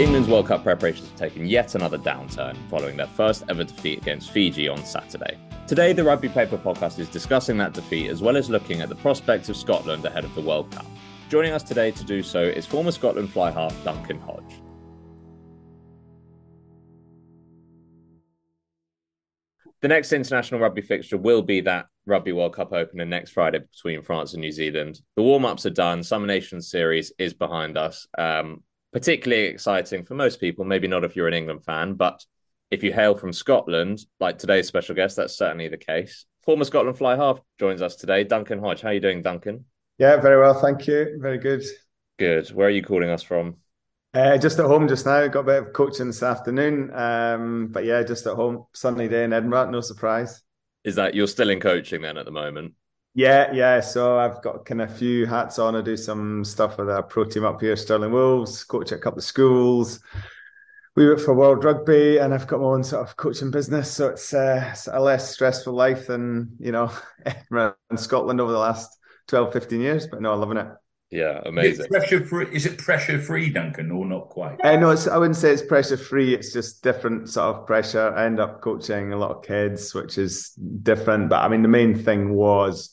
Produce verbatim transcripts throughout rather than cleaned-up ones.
England's World Cup preparations have taken yet another downturn following their first ever defeat against Fiji on Saturday. Today, the Rugby Paper podcast is discussing that defeat as well as looking at the prospects of Scotland ahead of the World Cup. Joining us today to do so is former Scotland fly half Duncan Hodge. The next international rugby fixture will be that Rugby World Cup opener next Friday between France and New Zealand. The warm-ups are done. Summer Nations series is behind us. Um, particularly exciting for most people, maybe not if you're an England fan, but if you hail from Scotland, like today's special guest, that's certainly the case. Former Scotland fly half joins us today, Duncan Hodge. How are you doing, Duncan? Yeah, very well, thank you. Very good. Good. Where are you calling us from? Uh, just at home just now. Got a bit of coaching this afternoon. Um, but yeah, just at home. Sunny day in Edinburgh, no surprise. Is that you're still in coaching then at the moment? Yeah, yeah. So I've got kind of a few hats on. I do some stuff with our pro team up here, Stirling Wolves, coach at a couple of schools. We work for World Rugby and I've got my own sort of coaching business. So it's, uh, it's a less stressful life than, you know, Edinburgh and Scotland over the last twelve, fifteen years. But no, I'm loving it. Yeah, amazing. Is it pressure free, is it pressure free, Duncan, or not quite? Uh, no, it's, I wouldn't say it's pressure free. It's just different sort of pressure. I end up coaching a lot of kids, which is different. But I mean, the main thing was,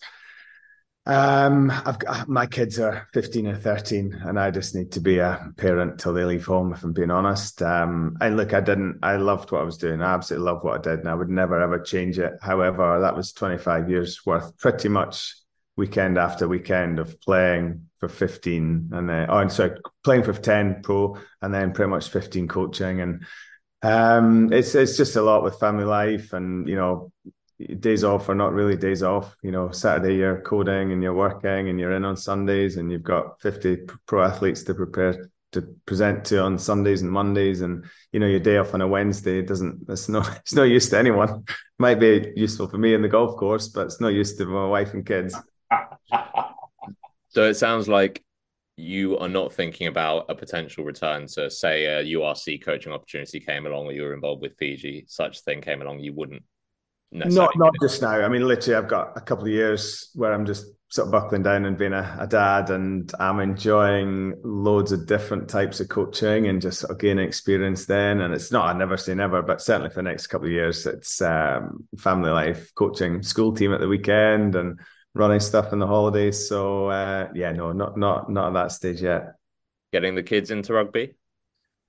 um, I've got, my kids are fifteen and thirteen, and I just need to be a parent till they leave home, if I'm being honest. Um, and look, I didn't. I loved what I was doing. I absolutely loved what I did, and I would never ever change it. However, that was twenty-five years worth, pretty much weekend after weekend of playing for fifteen and then, oh, I'm sorry, playing for ten pro and then pretty much fifteen coaching. And um, it's it's just a lot with family life and, you know, days off are not really days off. You know, Saturday you're coding and you're working and you're in on Sundays and you've got fifty pro athletes to prepare to present to on Sundays and Mondays. And, you know, your day off on a Wednesday doesn't, it's no, it's no use to anyone. Might be useful for me in the golf course, but it's no use to my wife and kids. So it sounds like you are not thinking about a potential return. So say a U R C coaching opportunity came along or you were involved with Fiji, such thing came along, you wouldn't necessarily... Not, not just now. I mean, literally, I've got a couple of years where I'm just sort of buckling down and being a, a dad, and I'm enjoying loads of different types of coaching and just sort of gaining experience then. And it's not, I never say never, but certainly for the next couple of years, it's um, family life, coaching school team at the weekend and running stuff in the holidays. So uh, yeah, no, not not not at that stage yet. Getting the kids into rugby?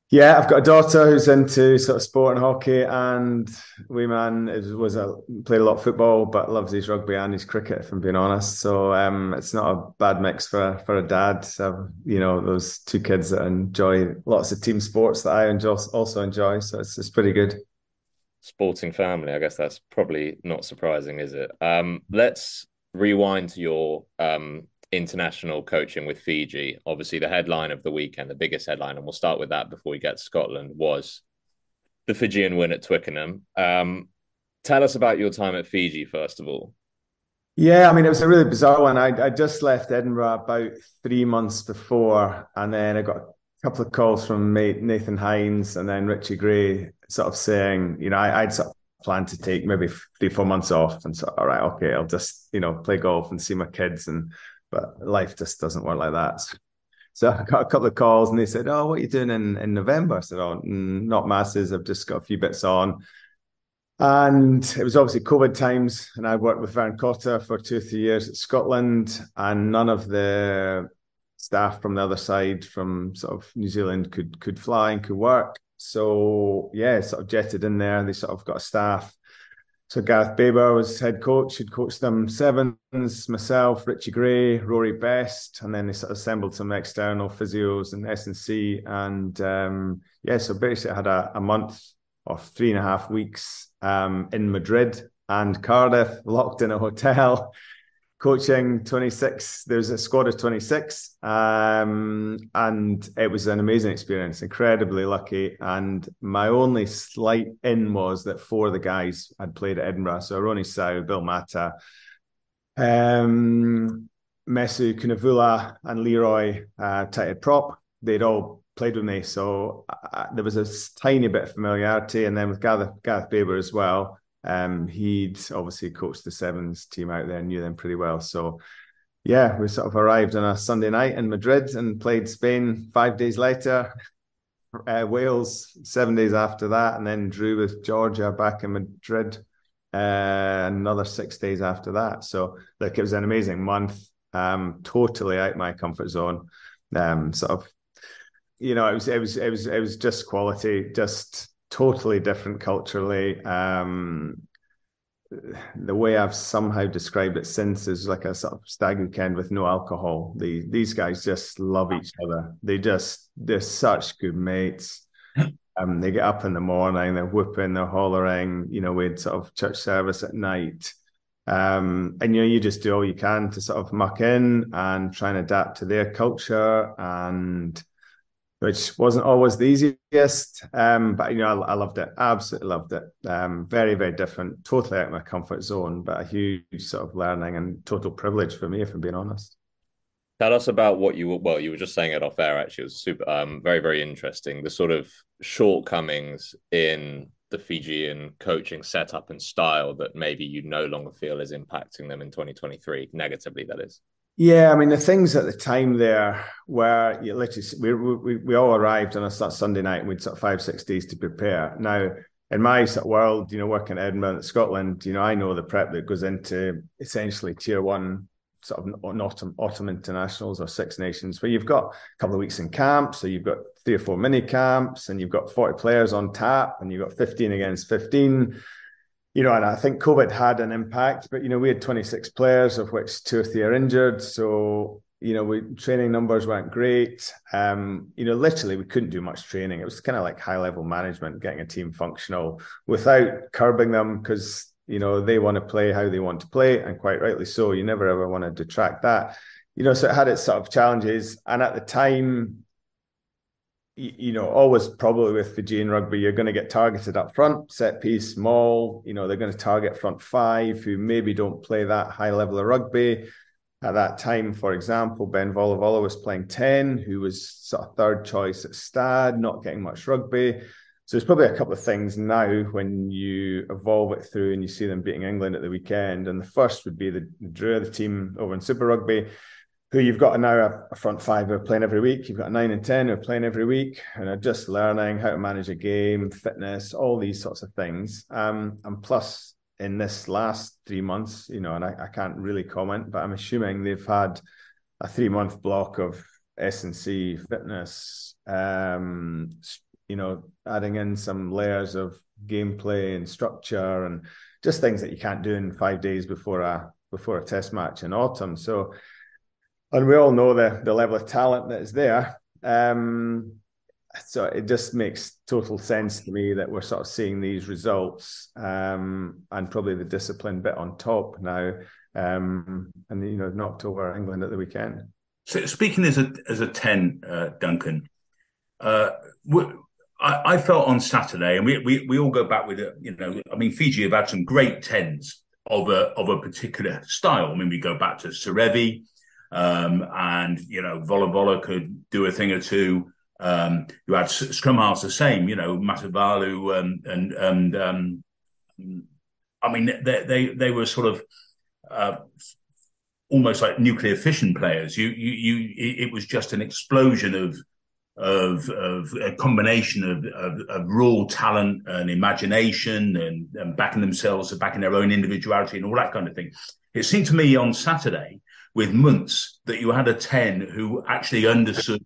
Yeah, I've got a daughter who's into sort of sport and hockey, and wee man is, was a played a lot of football, but loves his rugby and his cricket, if I'm being honest. So um, it's not a bad mix for for a dad. So, you know, those two kids that enjoy lots of team sports that I enjoy, also enjoy. So it's it's pretty good. Sporting family, I guess that's probably not surprising, is it? Um, let's rewind to your um, international coaching with Fiji. Obviously, the headline of the weekend, the biggest headline, and we'll start with that before we get to Scotland, was the Fijian win at Twickenham. Um, tell us about your time at Fiji, first of all. Yeah, I mean, it was a really bizarre one. I, I just left Edinburgh about three months before, and then I got a couple of calls from mate Nathan Hines and then Richie Gray sort of saying, you know, I, I'd sort of plan to take maybe three, four months off and so, all right, okay, I'll just, you know, play golf and see my kids. And but life just doesn't work like that. So, so I got a couple of calls and they said, oh, what are you doing in, in November? I said, oh, not masses. I've just got a few bits on. And it was obviously COVID times. And I worked with Varen Cotter for two or three years at Scotland, and none of the staff from the other side, from sort of New Zealand, could could fly and could work. So, yeah, sort of jetted in there. They sort of got a staff. So Gareth Baber was head coach. He'd coached them sevens, myself, Richie Gray, Rory Best. And then they sort of assembled some external physios and S and C. And, um, yeah, so basically I had a, a month or three and a half weeks um, in Madrid and Cardiff, locked in a hotel, coaching twenty-six. There's a squad of twenty-six, um, and it was an amazing experience, incredibly lucky. And my only slight in was that four of the guys had played at Edinburgh. So Aroni Sau, Bill Mata, um, Mesu Kunavula and Leroy, uh, tight head prop, they'd all played with me. So uh, there was a tiny bit of familiarity. And then with Gareth, Gareth Baber as well, Um, he'd obviously coached the sevens team out there, knew them pretty well. So yeah, we sort of arrived on a Sunday night in Madrid and played Spain five days later, uh, Wales seven days after that, and then drew with Georgia back in Madrid uh, another six days after that. So like, it was an amazing month, um, totally out my comfort zone. Um, sort of, you know, it was it was it was it was just quality, just totally different culturally. Um, the way I've somehow described it since is like a sort of stag weekend with no alcohol. The, these guys just love each other. They just, they're such good mates. Um, they get up in the morning, they're whooping, they're hollering, you know, we'd sort of church service at night. Um, and, you know, you just do all you can to sort of muck in and try and adapt to their culture, and which wasn't always the easiest, um, but, you know, I, I loved it, absolutely loved it. Um, very, very different, totally out of my comfort zone, but a huge sort of learning and total privilege for me, if I'm being honest. Tell us about what you were, well, you were just saying it off air, actually. It was super, um, very, very interesting, the sort of shortcomings in the Fijian coaching setup and style that maybe you no longer feel is impacting them in twenty twenty-three, negatively, that is. Yeah, I mean, the things at the time there were, you literally, we, we we all arrived on a Sunday night and we'd sort of five, six days to prepare. Now, in my sort of world, you know, working in Edinburgh and Scotland, you know, I know the prep that goes into essentially tier one sort of autumn, autumn internationals or Six Nations, where you've got a couple of weeks in camp, so you've got three or four mini camps and you've got forty players on tap and you've got fifteen against fifteen. You know, and I think COVID had an impact, but, you know, we had twenty-six players, of which two or three are injured. So, you know, we, training numbers weren't great. Um, you know, literally, we couldn't do much training. It was kind of like high-level management, getting a team functional without curbing them, because, you know, they want to play how they want to play, and quite rightly so. You never, ever want to detract that. You know, so it had its sort of challenges. And at the time, you know, always probably with Fijian rugby, you're going to get targeted up front, set piece, maul. You know, they're going to target front five who maybe don't play that high level of rugby. At that time, for example, Ben Volavola was playing ten, who was sort of third choice at Stad, not getting much rugby. So there's probably a couple of things now when you evolve it through and you see them beating England at the weekend. And the first would be the drew of the team over in Super Rugby, who you've got now a front five who are playing every week. You've got a nine and ten who are playing every week and are just learning how to manage a game, fitness, all these sorts of things. Um, and plus, in this last three months, you know, and I, I can't really comment, but I'm assuming they've had a three-month block of S and C fitness, um, you know, adding in some layers of gameplay and structure and just things that you can't do in five days before a before a test match in autumn. So, and we all know the, the level of talent that is there. Um, so it just makes total sense to me that we're sort of seeing these results, um, and probably the discipline bit on top now. Um, and, you know, knocked over England at the weekend. So speaking as a as a ten, uh, Duncan, uh, I, I felt on Saturday, and we, we, we all go back with, you know, I mean, Fiji have had some great tens of a, of a particular style. I mean, we go back to Serevi, Um, and, you know, Volavola could do a thing or two. Um, you had scrum halves the same, you know, Matavalu and, and, and um, I mean, they, they, they were sort of uh, almost like nuclear fission players. You, you, you, it was just an explosion of, of, of a combination of, of, of raw talent and imagination and, and backing themselves, backing their own individuality and all that kind of thing. It seemed to me on Saturday, with Muntz, that you had a ten who actually understood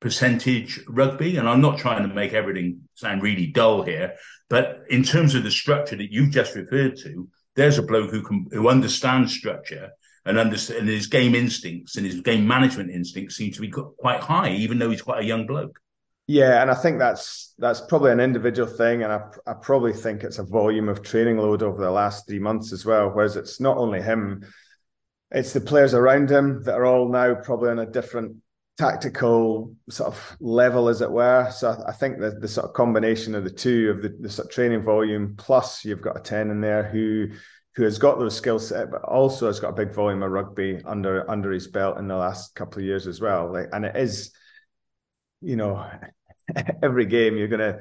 percentage rugby. And I'm not trying to make everything sound really dull here, but in terms of the structure that you've just referred to, there's a bloke who can, who understands structure and understand, and his game instincts and his game management instincts seem to be quite high, even though he's quite a young bloke. Yeah, and I think that's that's probably an individual thing, and I, I probably think it's a volume of training load over the last three months as well, whereas it's not only him, it's the players around him that are all now probably on a different tactical sort of level, as it were. So I, I think the, the sort of combination of the two, of the, the sort of training volume, plus you've got a ten in there who who has got those skill set, but also has got a big volume of rugby under under his belt in the last couple of years as well. Like, and it is, you know, every game you're gonna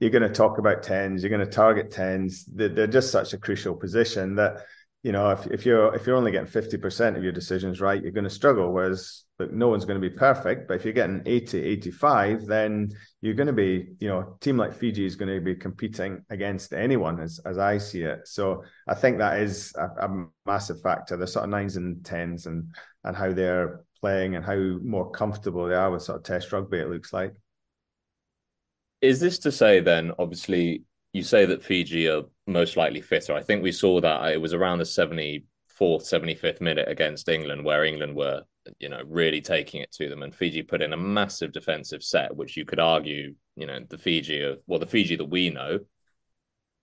you're gonna talk about tens, you're gonna target tens. They're, they're just such a crucial position that, you know, if, if you're if you're only getting fifty percent of your decisions right, you're going to struggle. Whereas look, no one's going to be perfect, but if you're getting eighty, eighty-five, then you're going to be, you know, a team like Fiji is going to be competing against anyone, as as I see it. So I think that is a, a massive factor. The sort of nines and tens and and how they're playing and how more comfortable they are with sort of test rugby, it looks like. Is this to say then, obviously, you say that Fiji are most likely fitter. I think we saw that it was around the seventy-fourth, seventy-fifth minute against England, where England were, you know, really taking it to them. And Fiji put in a massive defensive set, which you could argue, you know, the Fiji of, well, the Fiji that we know,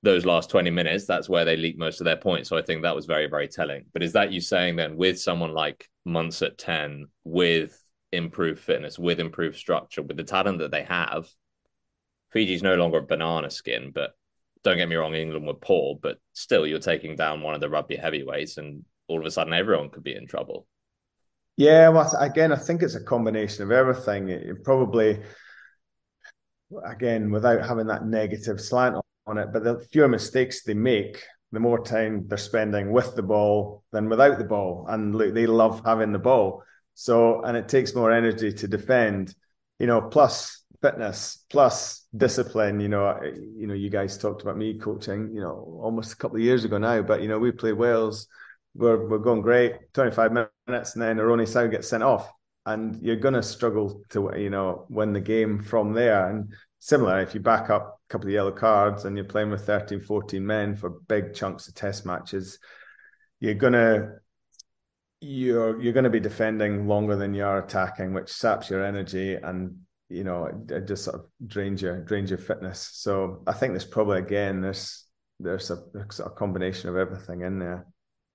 those last twenty minutes, that's where they leaked most of their points. So I think that was very, very telling. But is that you saying then with someone like Munce at ten, with improved fitness, with improved structure, with the talent that they have, Fiji's no longer a banana skin, but don't get me wrong, England were poor, but still you're taking down one of the rugby heavyweights and all of a sudden everyone could be in trouble. Yeah, well, again, I think it's a combination of everything. It probably, again, without having that negative slant on it, but the fewer mistakes they make, the more time they're spending with the ball than without the ball. And look, they love having the ball. So, and it takes more energy to defend, you know, plus fitness, plus discipline. You know, you know, you guys talked about me coaching, you know, almost a couple of years ago now, but, you know, we played Wales. We're, we're going great, twenty-five minutes, and then Aroni Sau gets sent off. And you're going to struggle to, you know, win the game from there. And similar, if you back up a couple of yellow cards and you're playing with thirteen, fourteen men for big chunks of test matches, you're going to, you're, you're going to be defending longer than you are attacking, which saps your energy and, you know, it, it just sort of drains your, drains your fitness. So I think there's probably, again, there's, there's a, there's a combination of everything in there.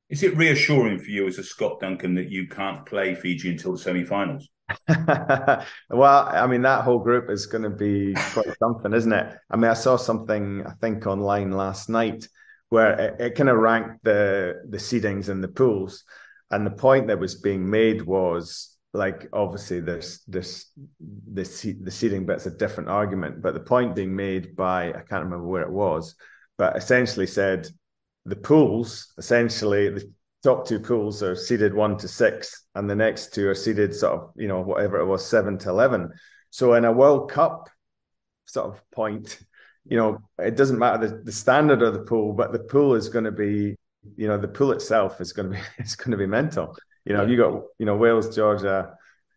Is it reassuring for you as a Scot, Duncan, that you can't play Fiji until the semi-finals? Well, I mean, that whole group is going to be quite something, isn't it? I mean, I saw something, I think, online last night where it, it kind of ranked the, the seedings in the pools. And the point that was being made was, like, obviously, this, this, this, the seeding bit's a different argument. But the point being made by, I can't remember where it was, but essentially said, the pools, essentially, the top two pools are seeded one to six, and the next two are seeded sort of, you know, whatever it was, seven to eleven. So in a World Cup sort of point, you know, it doesn't matter the, the standard of the pool, but the pool is going to be, you know, the pool itself is going to be, it's going to be mental. You know, yeah. You got, you know, Wales, Georgia,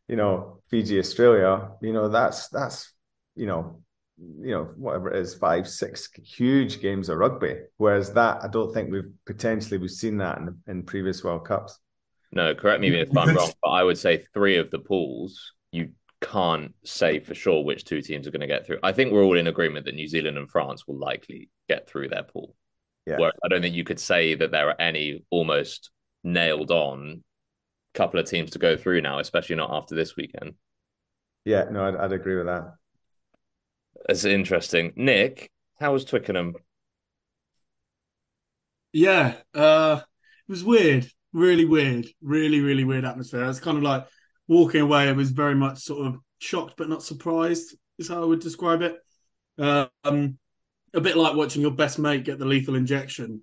you know, Fiji, Australia, you know, that's, that's, you know, you know, whatever it is, five, six huge games of rugby. Whereas that, I don't think we've potentially we've seen that in, in previous World Cups. No, correct me if I'm wrong, but I would say three of the pools, you can't say for sure which two teams are going to get through. I think we're all in agreement that New Zealand and France will likely get through their pool. Yeah. Where I don't think you could say that there are any almost nailed on couple of teams to go through now, especially not after this weekend. Yeah, no, I'd, I'd agree with that. It's interesting. Nick, how was Twickenham? Yeah, uh, it was weird. Really weird. Really, really weird atmosphere. I was kind of like walking away. I was very much sort of shocked but not surprised is how I would describe it. Uh, um, a bit like watching your best mate get the lethal injection.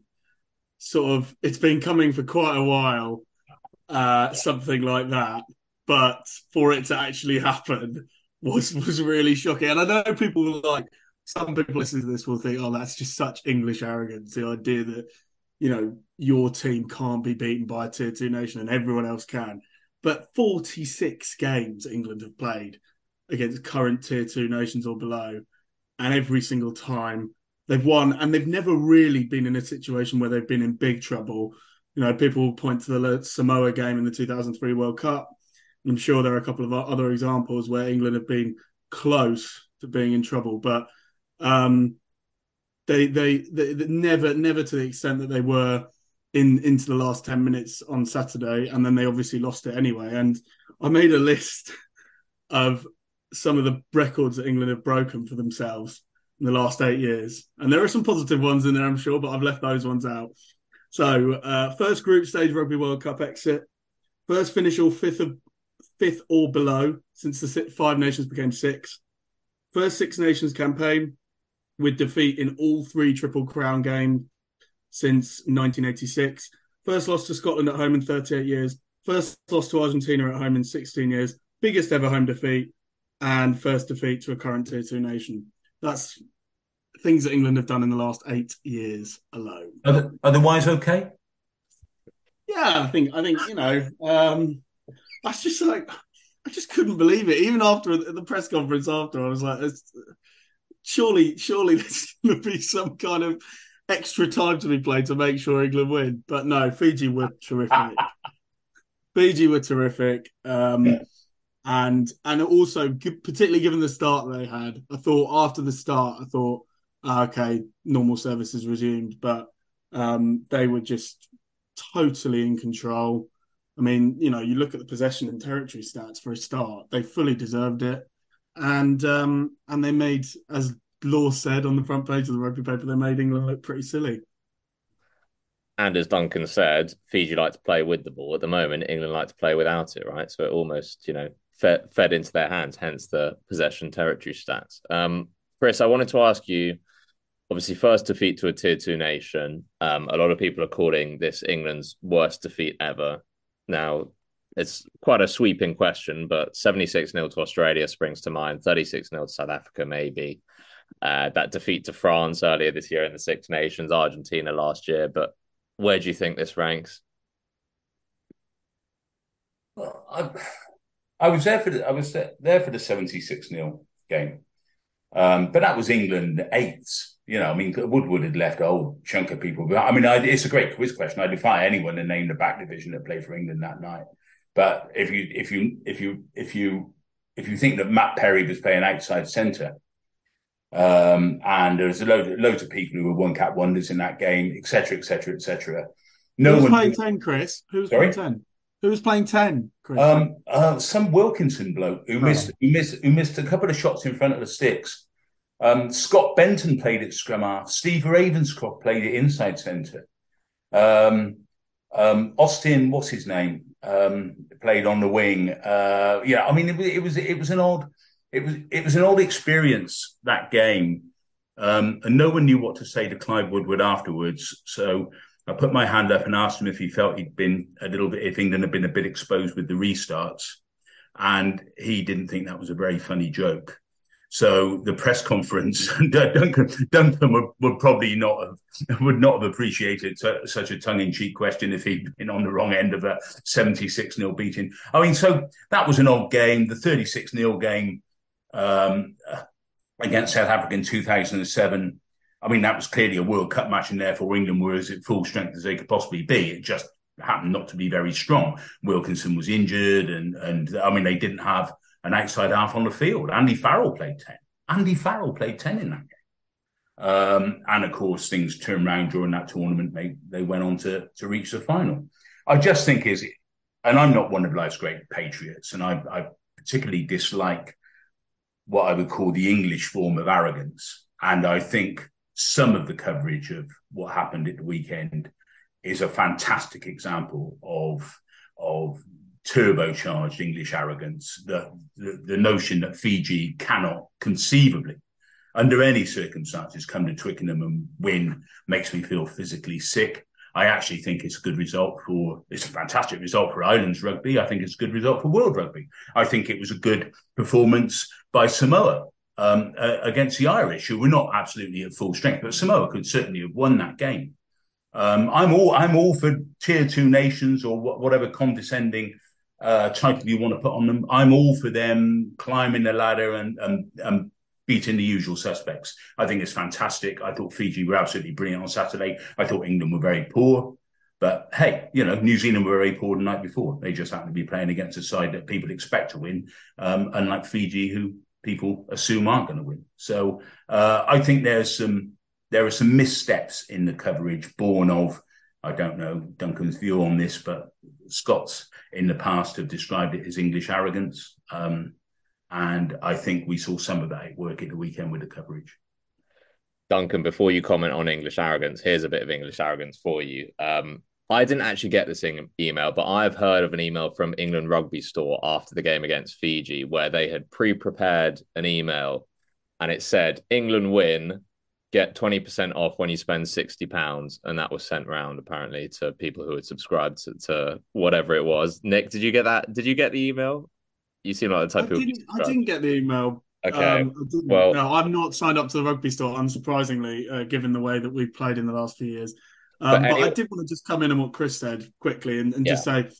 Sort of, it's been coming for quite a while, uh, something like that. But for it to actually happen was was really shocking. And I know people were like, some people listening to this will think, oh, that's just such English arrogance, the idea that, you know, your team can't be beaten by a tier two nation and everyone else can. But forty-six games England have played against current tier two nations or below, and every single time they've won, and they've never really been in a situation where they've been in big trouble. You know, people point to the Samoa game in the two thousand three World Cup. I'm sure there are a couple of other examples where England have been close to being in trouble, but um, they, they they never never to the extent that they were in into the last ten minutes on Saturday, and then they obviously lost it anyway. And I made a list of some of the records that England have broken for themselves in the last eight years. And there are some positive ones in there, I'm sure, but I've left those ones out. So uh, first group stage Rugby World Cup exit, first finish all fifth of fifth or below since the Five Nations became six. First Six Nations campaign with defeat in all three Triple Crown games since nineteen eighty-six. First loss to Scotland at home in thirty-eight years. First loss to Argentina at home in sixteen years. Biggest ever home defeat and first defeat to a current tier two nation. That's things that England have done in the last eight years alone. Are the, are the Wise okay? Yeah, I think, I think you know, um, that's just like, I just couldn't believe it. Even after the press conference after, I was like, it's, surely, surely there's going to be some kind of extra time to be played to make sure England win. But no, Fiji were terrific. Fiji were terrific. Um, yeah. And and also, particularly given the start they had, I thought after the start, I thought, oh, okay, normal services resumed. But um, they were just totally in control. I mean, you know, you look at the possession and territory stats for a start. They fully deserved it. And um, and they made, as Law said on the front page of the Rugby Paper, they made England look pretty silly. And as Duncan said, Fiji like to play with the ball. At the moment, England like to play without it, right? So it almost, you know, fed, fed into their hands, hence the possession territory stats. Um, Chris, I wanted to ask you, obviously, first defeat to a tier two nation. Um, a lot of people are calling this England's worst defeat ever. Now, it's quite a sweeping question, but seventy-six nil to Australia springs to mind, thirty-six nil to South Africa maybe. Uh, that defeat to France earlier this year in the Six Nations, Argentina last year. But where do you think this ranks? Well, I, I was there for the, I was there for the seventy-six nil game, um, but that was England eights. You know, I mean, Woodward had left a whole chunk of people. I mean, I, it's a great quiz question. I defy anyone to name the back division that played for England that night. But if you if you if you if you if you think that Matt Perry was playing outside centre. Um, and there was a load, loads of people who were one cap wonders in that game, et cetera, et cetera, et cetera. No who was one playing ten, Chris? Who was Sorry? playing ten? Who was playing ten, Chris? Um, uh, some Wilkinson bloke who oh. missed, who missed, who missed a couple of shots in front of the sticks. Um, Scott Benton played at scrum half. Steve Ravenscroft played at inside centre. Um, um, Austin, what's his name? Um, played on the wing. Uh, yeah, I mean, it, it was, it was an odd. It was it was an old experience, that game, um, and no one knew what to say to Clive Woodward afterwards. So I put my hand up and asked him if he felt he'd been a little bit, if England had been a bit exposed with the restarts, and he didn't think that was a very funny joke. So the press conference, Duncan, Duncan would, would probably not have would not have appreciated such a tongue-in-cheek question if he'd been on the wrong end of a seventy-six nil beating. I mean, so that was an odd game. The thirty-six nil game. Um, against South Africa in two thousand seven, I mean, that was clearly a World Cup match, and therefore England were as at full strength as they could possibly be. It just happened not to be very strong. Wilkinson was injured, and and I mean, they didn't have an outside half on the field. Andy Farrell played ten. Andy Farrell played ten in that game. Um, and of course, things turned around during that tournament. They they went on to to reach the final. I just think is, and I'm not one of life's great patriots, and I, I particularly dislike what I would call the English form of arrogance. And I think some of the coverage of what happened at the weekend is a fantastic example of, of turbocharged English arrogance, the, the, the notion that Fiji cannot conceivably, under any circumstances, come to Twickenham and win makes me feel physically sick. I actually think it's a good result for, it's a fantastic result for Ireland's rugby. I think it's a good result for world rugby. I think it was a good performance by Samoa um, uh, against the Irish, who were not absolutely at full strength, but Samoa could certainly have won that game. Um, I'm all I'm all for tier two nations or wh- whatever condescending uh, title you want to put on them. I'm all for them climbing the ladder and and, and beating the usual suspects. I think it's fantastic. I thought Fiji were absolutely brilliant on Saturday. I thought England were very poor. But hey, you know, New Zealand were very poor the night before. They just happened to be playing against a side that people expect to win, um, unlike Fiji, who people assume aren't going to win. So uh, I think there's some there are some missteps in the coverage born of, I don't know, Duncan's view on this, but Scots in the past have described it as English arrogance. Um And I think we saw some of that work at the weekend with the coverage. Duncan, before you comment on English arrogance, here's a bit of English arrogance for you. Um, I didn't actually get this email, but I've heard of an email from England Rugby Store after the game against Fiji, where they had pre-prepared an email and it said, England win, get twenty percent off when you spend sixty pounds. And that was sent round apparently to people who had subscribed to, to whatever it was. Nick, did you get that? Did you get the email? You seem like the type I who didn't, I didn't get the email. Okay. Um, well, no, I'm not signed up to the rugby store, unsurprisingly, uh, given the way that we've played in the last few years. Um, but, anyway, but I did want to just come in on what Chris said quickly and, and yeah. just say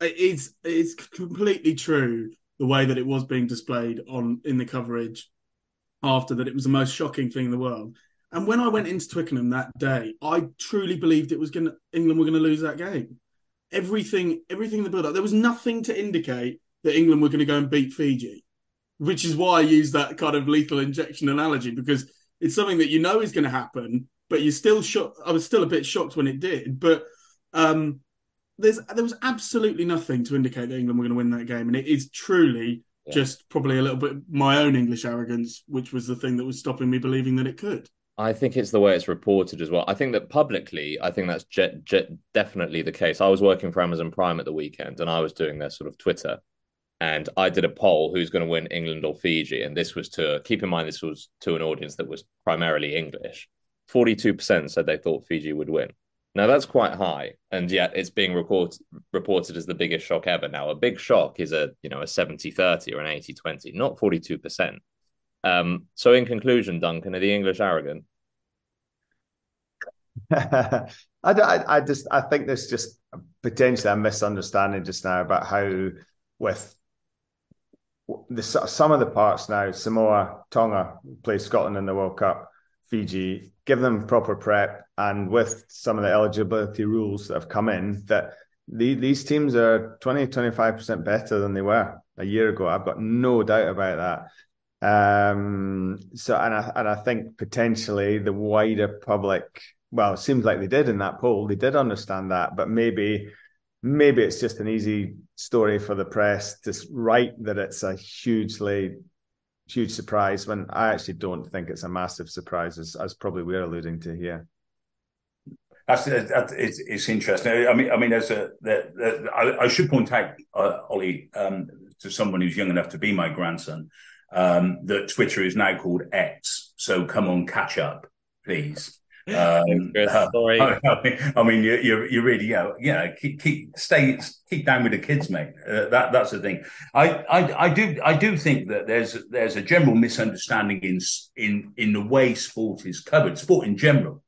it's it's completely true the way that it was being displayed on in the coverage after that. It was the most shocking thing in the world. And when I went into Twickenham that day, I truly believed it was going England were going to lose that game. Everything, everything in the build-up, there was nothing to indicate that England were going to go and beat Fiji, which is why I use that kind of lethal injection analogy, because it's something that you know is going to happen, but you're still shocked. I was still a bit shocked when it did, but um, there's there was absolutely nothing to indicate that England were going to win that game, and it is truly yeah. just probably a little bit my own English arrogance, which was the thing that was stopping me believing that it could. I think it's the way it's reported as well. I think that publicly, I think that's je- je- definitely the case. I was working for Amazon Prime at the weekend, and I was doing their sort of Twitter. And I did a poll, who's going to win England or Fiji? And this was to, keep in mind, this was to an audience that was primarily English. forty-two percent said they thought Fiji would win. Now, that's quite high. And yet it's being record, reported as the biggest shock ever. Now, a big shock is a, you know, a seventy-thirty or an eighty-twenty, not forty-two percent. Um, so in conclusion, Duncan, are the English arrogant? I, I, I just, I think there's just potentially a misunderstanding just now about how with... The, some of the parts now, Samoa, Tonga, play Scotland in the World Cup, Fiji, give them proper prep, and with some of the eligibility rules that have come in, that the, these teams are twenty, twenty-five percent better than they were a year ago. I've got no doubt about that. Um, so, and I, and I think potentially the wider public, well, it seems like they did in that poll, they did understand that, but maybe... Maybe it's just an easy story for the press to write that it's a hugely, huge surprise when I actually don't think it's a massive surprise, as, as probably we're alluding to here. That's, that's it's, it's interesting. I mean, I mean, there's a. There, there, I, I should point out, uh, Ollie, um, to someone who's young enough to be my grandson, um, that Twitter is now called X. So come on, catch up, please. Um, uh, I mean, I mean you, you, you really, you know, you know keep, keep, stay, keep down with the kids, mate. Uh, that, that's the thing. I, I, I do, I do think that there's, there's a general misunderstanding in, in, in the way sport is covered. Sport in general,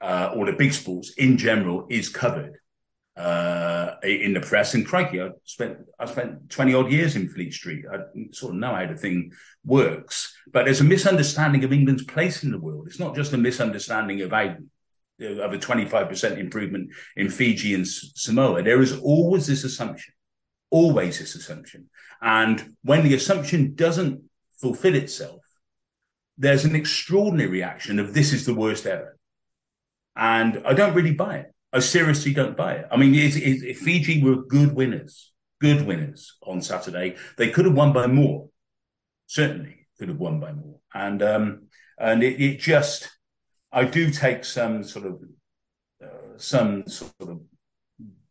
uh, or the big sports in general, is covered uh, in the press. And crikey, I spent, I spent twenty odd years in Fleet Street. I sort of know how the thing works. But there's a misunderstanding of England's place in the world. It's not just a misunderstanding of, of a twenty-five percent improvement in Fiji and Samoa. There is always this assumption, always this assumption. And when the assumption doesn't fulfill itself, there's an extraordinary reaction of this is the worst ever. And I don't really buy it. I seriously don't buy it. I mean, it's, it's, Fiji were good winners, good winners on Saturday. They could have won by more, certainly. Could have won by more, and um, and it, it just, I do take some sort of uh, some sort of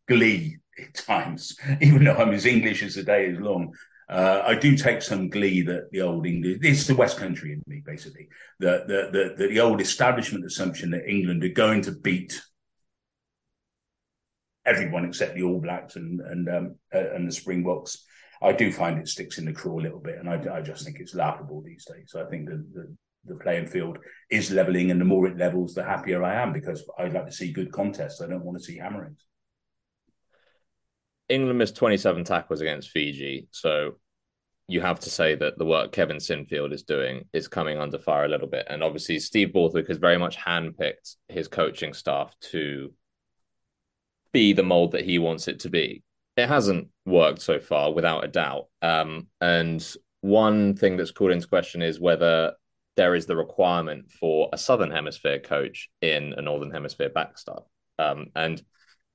glee at times, even though I'm as English as the day is long. Uh, I do take some glee that the old English, it's the West Country in me, basically, that the, the the the old establishment assumption that England are going to beat everyone except the All Blacks and and um, and the Springboks. I do find it sticks in the craw a little bit, and I, I just think it's laughable these days. I think the, the, the playing field is levelling, and the more it levels, the happier I am, because I'd like to see good contests. I don't want to see hammerings. England missed twenty-seven tackles against Fiji, so you have to say that the work Kevin Sinfield is doing is coming under fire a little bit. And obviously Steve Borthwick has very much handpicked his coaching staff to be the mould that he wants it to be. It hasn't worked so far, without a doubt. Um, and one thing that's called into question is whether there is the requirement for a Southern Hemisphere coach in a Northern Hemisphere backstop. Um, and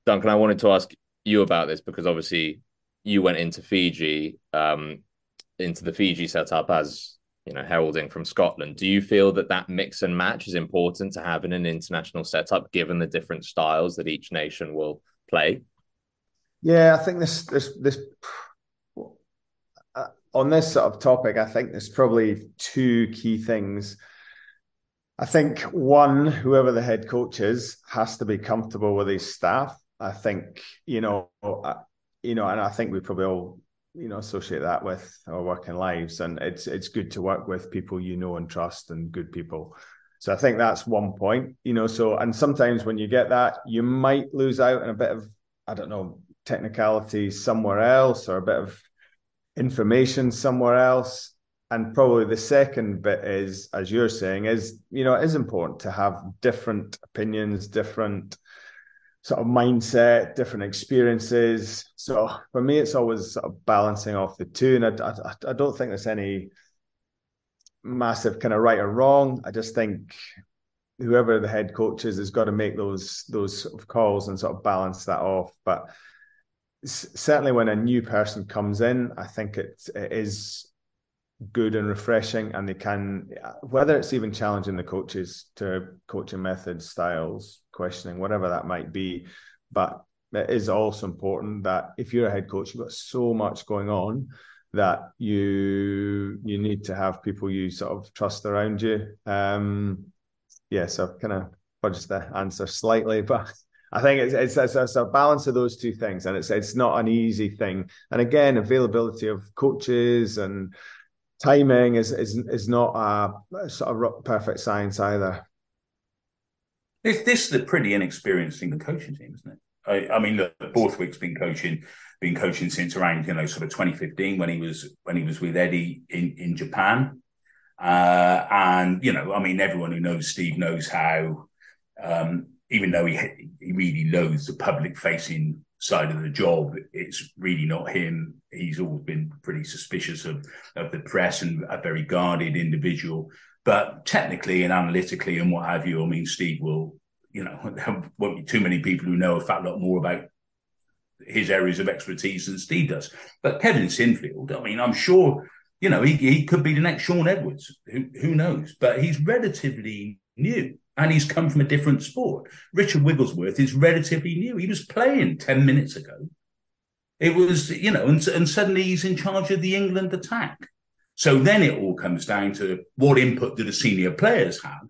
Duncan, I wanted to ask you about this, because obviously you went into Fiji, um, into the Fiji setup as, you know, heralding from Scotland. Do you feel that that mix and match is important to have in an international setup, given the different styles that each nation will play? Yeah, I think this this this uh, on this sort of topic, I think there's probably two key things I think, one, whoever the head coach is, has to be comfortable with his staff. I think, you know, I, you know, and I think we probably all, you know, associate that with our working lives. And it's it's good to work with people you know and trust, and good people. So I think that's one point, you know. So, and sometimes when you get that, you might lose out on a bit of, I don't know, technicality somewhere else, or a bit of information somewhere else. And probably the second bit is, as you're saying, is, you know, it is important to have different opinions, different sort of mindset, different experiences. So for me, it's always sort of balancing off the two. And I, I, I don't think there's any massive kind of right or wrong. I just think whoever the head coach is has got to make those those sort of calls and sort of balance that off. But certainly when a new person comes in, I think it, it is good and refreshing, and they can, whether it's even challenging the coaches to coaching methods, styles, questioning, whatever that might be. But it is also important that if you're a head coach, you've got so much going on that you you need to have people you sort of trust around you. Um, yeah, so I've kind of budged the answer slightly, but I think it's, it's it's it's a balance of those two things, and it's it's not an easy thing. And again, availability of coaches and timing is is is not a sort of perfect science either. This this is a pretty inexperienced thing, the coaching team, isn't it? I, I mean, look, Borthwick's been coaching, been coaching since around, you know, sort of twenty fifteen when he was when he was with Eddie in in Japan, uh, and you know, I mean, everyone who knows Steve knows how, um, even though he he really loathes the public facing side of the job, it's really not him. He's always been pretty suspicious of, of the press and a very guarded individual. But technically and analytically and what have you, I mean, Steve will, you know, there won't be too many people who know a fat lot more about his areas of expertise than Steve does. But Kevin Sinfield, I mean, I'm sure, you know, he, he could be the next Sean Edwards. Who, who knows? But he's relatively new. And he's come from a different sport. Richard Wigglesworth is relatively new. He was playing ten minutes ago. It was, you know, and, and suddenly he's in charge of the England attack. So then it all comes down to what input do the senior players have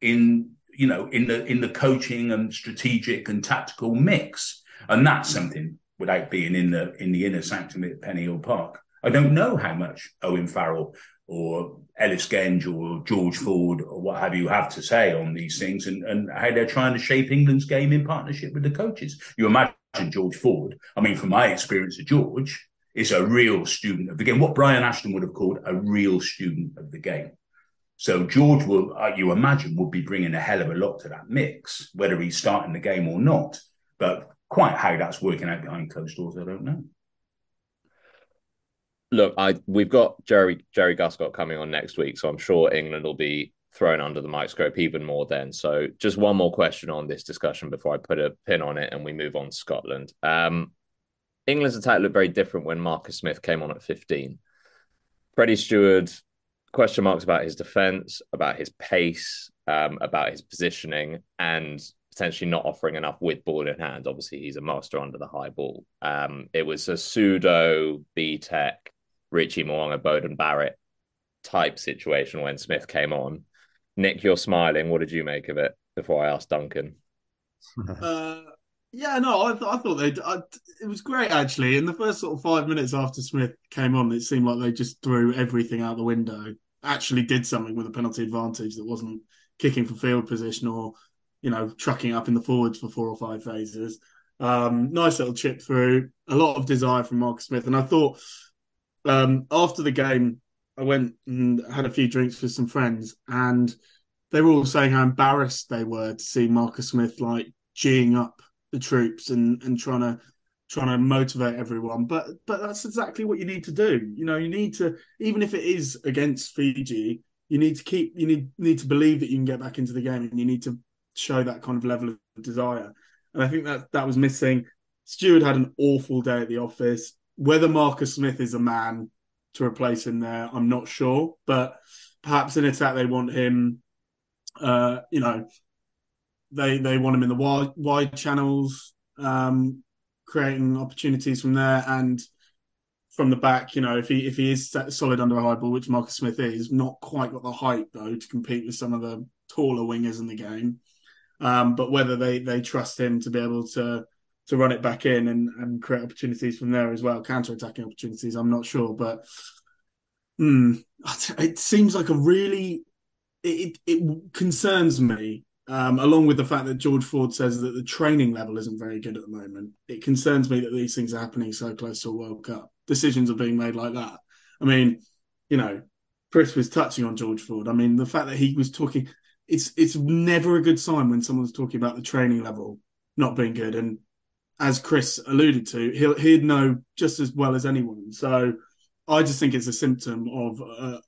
in, you know, in the in the coaching and strategic and tactical mix. And that's something, without being in the in the inner sanctum at Penny Hill Park, I don't know how much Owen Farrell or Ellis Genge or George Ford or what have you have to say on these things, and, and how they're trying to shape England's game in partnership with the coaches. You imagine George Ford. I mean, from my experience of George, is a real student of the game, what Brian Ashton would have called a real student of the game. So George will, you imagine, would be bringing a hell of a lot to that mix, whether he's starting the game or not. But quite how that's working out behind closed doors, I don't know. Look, I we've got Jerry Jerry Guscott coming on next week, so I'm sure England will be thrown under the microscope even more then. So just one more question on this discussion before I put a pin on it and we move on to Scotland. Um, England's attack looked very different when Marcus Smith came on at fifteen. Freddie Stewart, question marks about his defence, about his pace, um, about his positioning, and potentially not offering enough with ball in hand. Obviously, he's a master under the high ball. Um, it was a pseudo B-Tech Richie Mwanga, Bowden Barrett type situation when Smith came on. Nick, you're smiling. What did you make of it before I asked Duncan? Uh, yeah, no, I, th- I thought they it was great, actually. In the first sort of five minutes after Smith came on, it seemed like they just threw everything out the window, actually did something with a penalty advantage that wasn't kicking for field position or, you know, trucking up in the forwards for four or five phases. Um, nice little chip through. A lot of desire from Marcus Smith. And I thought... Um, after the game, I went and had a few drinks with some friends, and they were all saying how embarrassed they were to see Marcus Smith like geeing up the troops and, and trying to trying to motivate everyone. But but that's exactly what you need to do. You know, you need to, even if it is against Fiji, you need to keep you need need to believe that you can get back into the game, and you need to show that kind of level of desire. And I think that that was missing. Stuart had an awful day at the office. Whether Marcus Smith is a man to replace him there, I'm not sure. But perhaps in attack they want him, uh, you know, they they want him in the wide, wide channels, um, creating opportunities from there and from the back. You know, if he if he is solid under a high ball, which Marcus Smith is, not quite got the height though to compete with some of the taller wingers in the game. Um, but whether they, they trust him to be able to to run it back in and, and create opportunities from there as well, counter-attacking opportunities, I'm not sure. But mm, it seems like a really... It, it concerns me, um, along with the fact that George Ford says that the training level isn't very good at the moment. It concerns me that these things are happening so close to a World Cup. Decisions are being made like that. I mean, you know, Chris was touching on George Ford. I mean, the fact that he was talking... It's it's never a good sign when someone's talking about the training level not being good. And as Chris alluded to, he'll, he'd know just as well as anyone. So I just think it's a symptom of uh,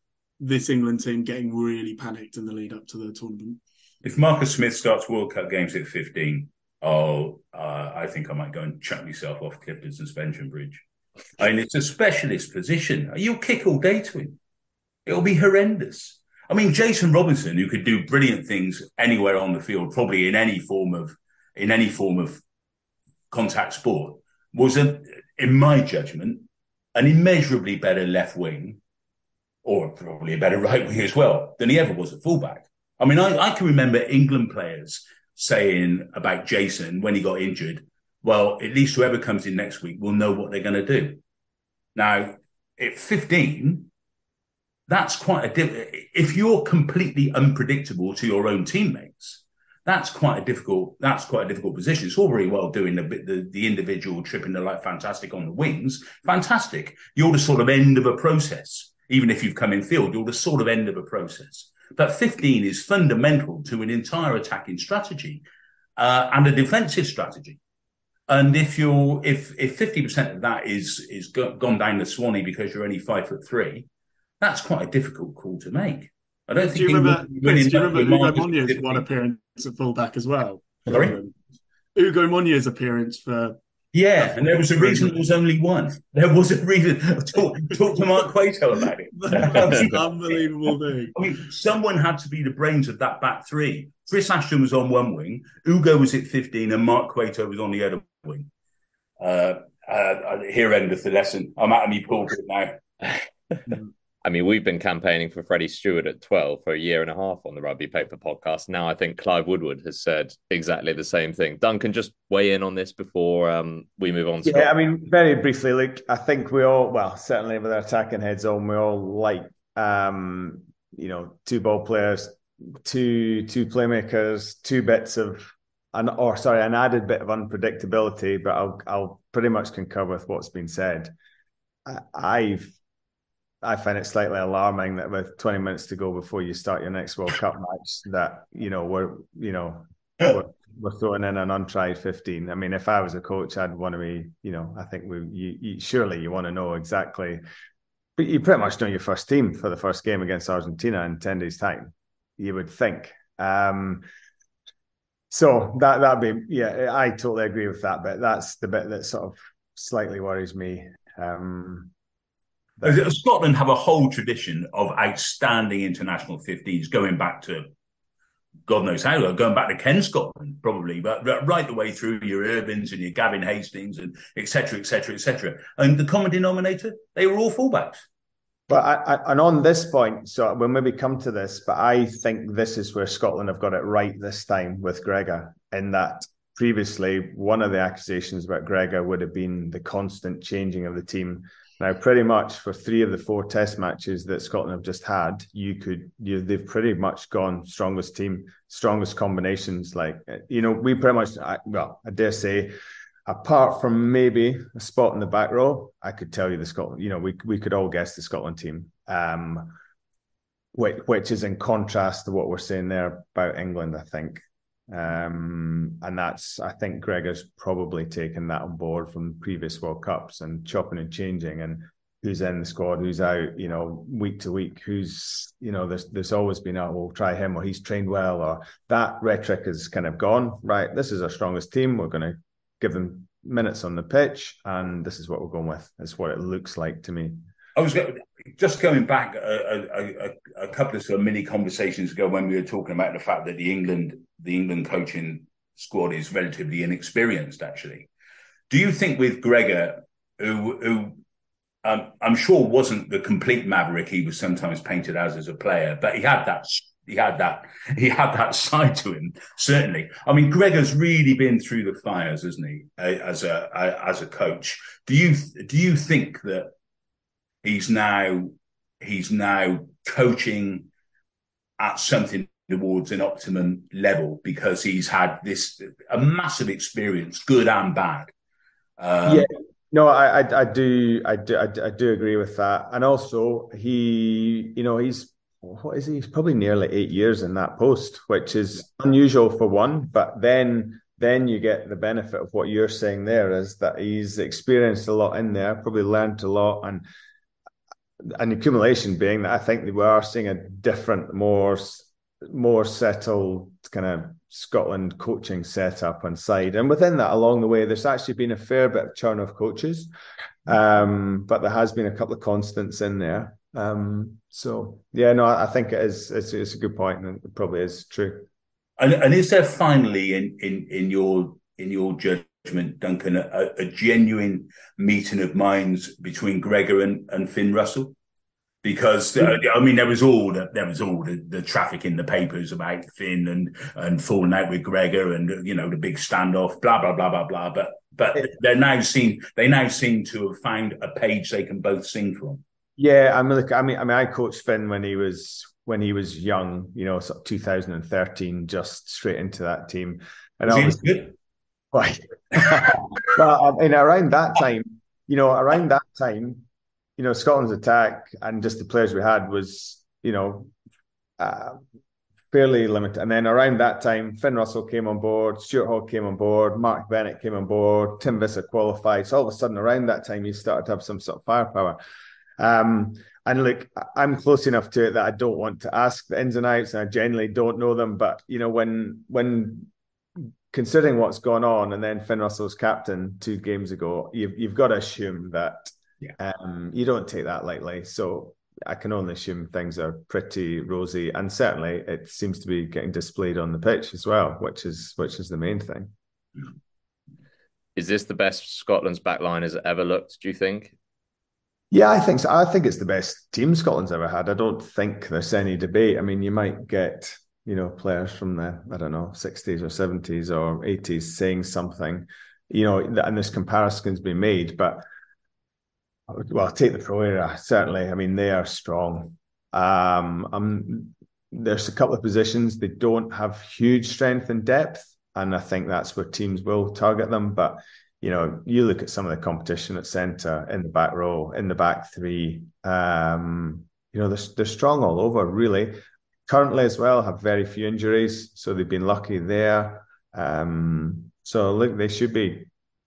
this England team getting really panicked in the lead up to the tournament. If Marcus Smith starts World Cup games at fifteen, oh, uh, I think I might go and chuck myself off cliff and suspension bridge. I mean, it's a specialist position. You'll kick all day to him. It'll be horrendous. I mean, Jason Robinson, who could do brilliant things anywhere on the field, probably in any form of in any form of contact sport, was, a, in my judgment, an immeasurably better left wing, or probably a better right wing as well, than he ever was a fullback. I mean, I, I can remember England players saying about Jason when he got injured, well, at least whoever comes in next week will know what they're going to do. Now, at fifteen... That's quite a diff- if you're completely unpredictable to your own teammates. That's quite a difficult. That's quite a difficult position. It's all very well doing the the, the individual tripping the light, fantastic on the wings, fantastic. You're the sort of end of a process, even if you've come in field. You're the sort of end of a process. But fifteen is fundamental to an entire attacking strategy uh, and a defensive strategy. And if you're if if fifty percent of that is is go- gone down the Swanee because you're only five foot three. That's quite a difficult call to make. I don't do think... You remember, Chris, do you remember Ugo Monya's one appearance at fullback as well? Sorry? Ugo Monya's appearance for... Yeah, and there was a reason there was only one. There was a reason. Talk, talk to Mark Cueto about it. That's an unbelievable thing. I mean, someone had to be the brains of that back three. Chris Ashton was on one wing, Ugo was at fifteen, and Mark Cueto was on the other wing. Uh, uh, here endeth the lesson. I'm out of my pulpit now. I mean, we've been campaigning for Freddie Stewart at twelve for a year and a half on the Rugby Paper podcast. Now I think Clive Woodward has said exactly the same thing. Duncan, just weigh in on this before um, we move on. To yeah, I mean, very briefly, look, I think we all, well, certainly with our attacking heads on, we all like, um, you know, two ball players, two two playmakers, two bits of, an or sorry, an added bit of unpredictability, but I'll, I'll pretty much concur with what's been said. I, I've... I find it slightly alarming that with twenty minutes to go before you start your next World Cup match, that you know we're you know we're, we're throwing in an untried fifteen. I mean, if I was a coach, I'd want to be you know I think we you, you, surely you want to know exactly, but you pretty much know your first team for the first game against Argentina in ten days' time. You would think. Um, so that that'd be yeah, I totally agree with that. But that's the bit that sort of slightly worries me. Um, Scotland have a whole tradition of outstanding international fifteens going back to God knows how long, going back to Ken Scotland probably, but right the way through your Irvins and your Gavin Hastings and et cetera, et cetera, et cetera. And the common denominator, they were all fullbacks. But I, I, and on this point, so we'll maybe come to this, but I think this is where Scotland have got it right this time with Gregor, in that previously one of the accusations about Gregor would have been the constant changing of the team. Now, pretty much for three of the four test matches that Scotland have just had, you could you, they've pretty much gone strongest team, strongest combinations. Like, you know, we pretty much, I, well, I dare say, apart from maybe a spot in the back row, I could tell you the Scotland, you know, we we could all guess the Scotland team, um, which, which is in contrast to what we're saying there about England, I think. Um, and that's, I think Gregor's probably taken that on board from previous World Cups and chopping and changing and who's in the squad, who's out, you know, week to week, who's, you know, there's, there's always been, oh, we'll try him or he's trained well, or that rhetoric is kind of gone, right? This is our strongest team. We're going to give them minutes on the pitch and this is what we're going with. That's what it looks like to me. I was going, just going back a, a, a couple of sort of mini conversations ago when we were talking about the fact that the England the England coaching squad is relatively inexperienced. Actually, do you think with Gregor, who, who um, I'm sure wasn't the complete maverick he was sometimes painted as as a player, but he had that he had that he had that side to him, certainly. I mean, Gregor's really been through the fires, hasn't he, as a as a coach? Do you do you think that he's now he's now coaching at something towards an optimum level because he's had this a massive experience, good and bad? Um, yeah, no, I, I, I do, I do, I do agree with that. And also, he, you know, he's what is he? He's probably nearly eight years in that post, which is unusual for one. But then, then you get the benefit of what you're saying there is that he's experienced a lot in there, probably learned a lot, and and accumulation being that I think we are seeing a different, more. more settled kind of Scotland coaching setup and side. And within that, along the way, there's actually been a fair bit of churn of coaches, um, but there has been a couple of constants in there. Um, so, yeah, no, I think it is, it's, it's a good point, and it probably is true. And, and is there finally, in, in, in your in your judgment, Duncan, a, a genuine meeting of minds between Gregor and, and Finn Russell? Because uh, I mean, there was all the, there was all the, the traffic in the papers about Finn and and falling out with Gregor, and you know, the big standoff, blah blah blah blah blah. But but they now seem they now seem to have found a page they can both sing from. Yeah, I mean, look, I mean, I mean, I coached Finn when he was when he was young, you know, sort of two thousand thirteen, just straight into that team. And obviously, right. But I mean, around that time, you know, around that time. You know, Scotland's attack and just the players we had was, you know, uh, fairly limited. And then around that time, Finn Russell came on board, Stuart Hogg came on board, Mark Bennett came on board, Tim Visser qualified. So all of a sudden, around that time, he started to have some sort of firepower. Um, and look, I'm close enough to it that I don't want to ask the ins and outs, and I generally don't know them. But, you know, when when considering what's gone on, and then Finn Russell's captain two games ago, you've, you've got to assume that Yeah. Um, you don't take that lightly, so I can only assume things are pretty rosy, and certainly it seems to be getting displayed on the pitch as well, which is which is the main thing. Is this the best Scotland's backline has ever looked, do you think? Yeah, I think so. I think it's the best team Scotland's ever had. I don't think there's any debate. I mean, you might get, you know, players from the, I don't know, sixties or seventies or eighties saying something, you know, and this comparison's been made, but. Well, take the pro era, certainly. I mean, they are strong. Um, um, there's a couple of positions they don't have huge strength and depth, and I think that's where teams will target them. But, you know, you look at some of the competition at centre, in the back row, in the back three, um, you know, they're, they're strong all over, really. Currently as well, have very few injuries, so they've been lucky there. Um, so, look, they should be...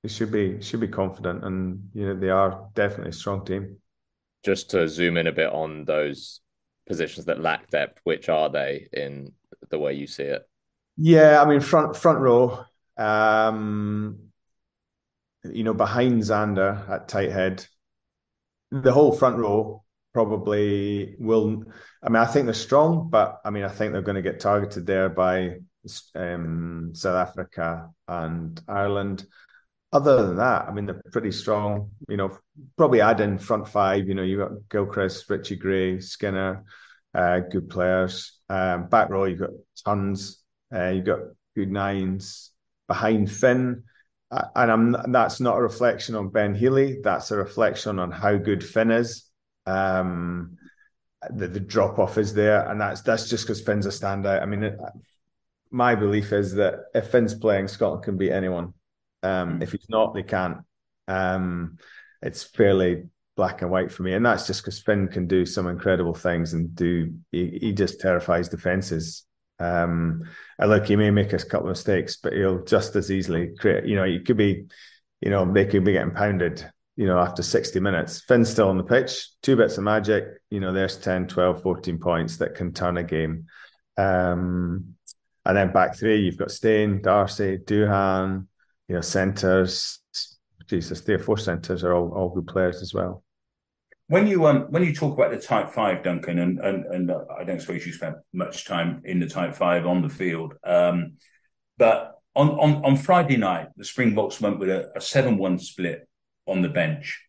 should be should be confident, and you know, they are definitely a strong team. Just to zoom in a bit on those positions that lack depth, which are they in the way you see it? Yeah, I mean, front front row, um you know, behind Xander at tight head, the whole front row probably will. I mean, I think they're strong, but I mean, I think they're going to get targeted there by um South Africa and Ireland. Other than that, I mean, they're pretty strong. You know, probably add in front five. You know, you've got Gilchrist, Richie Gray, Skinner, uh, good players. Um, back row, you've got tons. Uh, you've got good nines. Behind Finn, uh, and I'm, that's not a reflection on Ben Healy. That's a reflection on how good Finn is. Um, the, the drop-off is there, and that's that's just because Finn's a standout. I mean, it, my belief is that if Finn's playing, Scotland can beat anyone. Um, if he's not, they can't. Um, it's fairly black and white for me. And that's just because Finn can do some incredible things and do he, he just terrifies defences. Um, and look, he may make a couple of mistakes, but he'll just as easily create, you know, he could be, you know, they could be getting pounded, you know, after sixty minutes. Finn's still on the pitch, two bits of magic, you know, there's ten, twelve, fourteen points that can turn a game. Um, and then back three, you've got Stain, Darcy, Doohan. You know, centres, Jesus, three or four centres are all, all good players as well. When you um, when you talk about the type five, Duncan, and and, and I don't suppose you spent much time in the type five on the field, um, but on, on, on Friday night, the Springboks went with a seven one split on the bench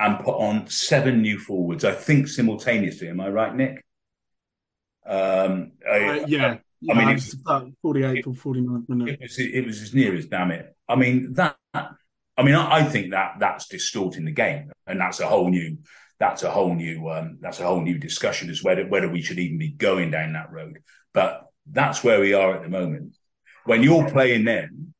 and put on seven new forwards, I think simultaneously. Am I right, Nick? Um, I, uh, yeah. I, I mean, it's about forty-eighth or forty-ninth minute. It was, it was as near as damn it. I mean, that. I mean, I, I think that that's distorting the game, and that's a whole new. That's a whole new. Um, that's a whole new discussion as whether whether we should even be going down that road. But that's where we are at the moment. When you're playing them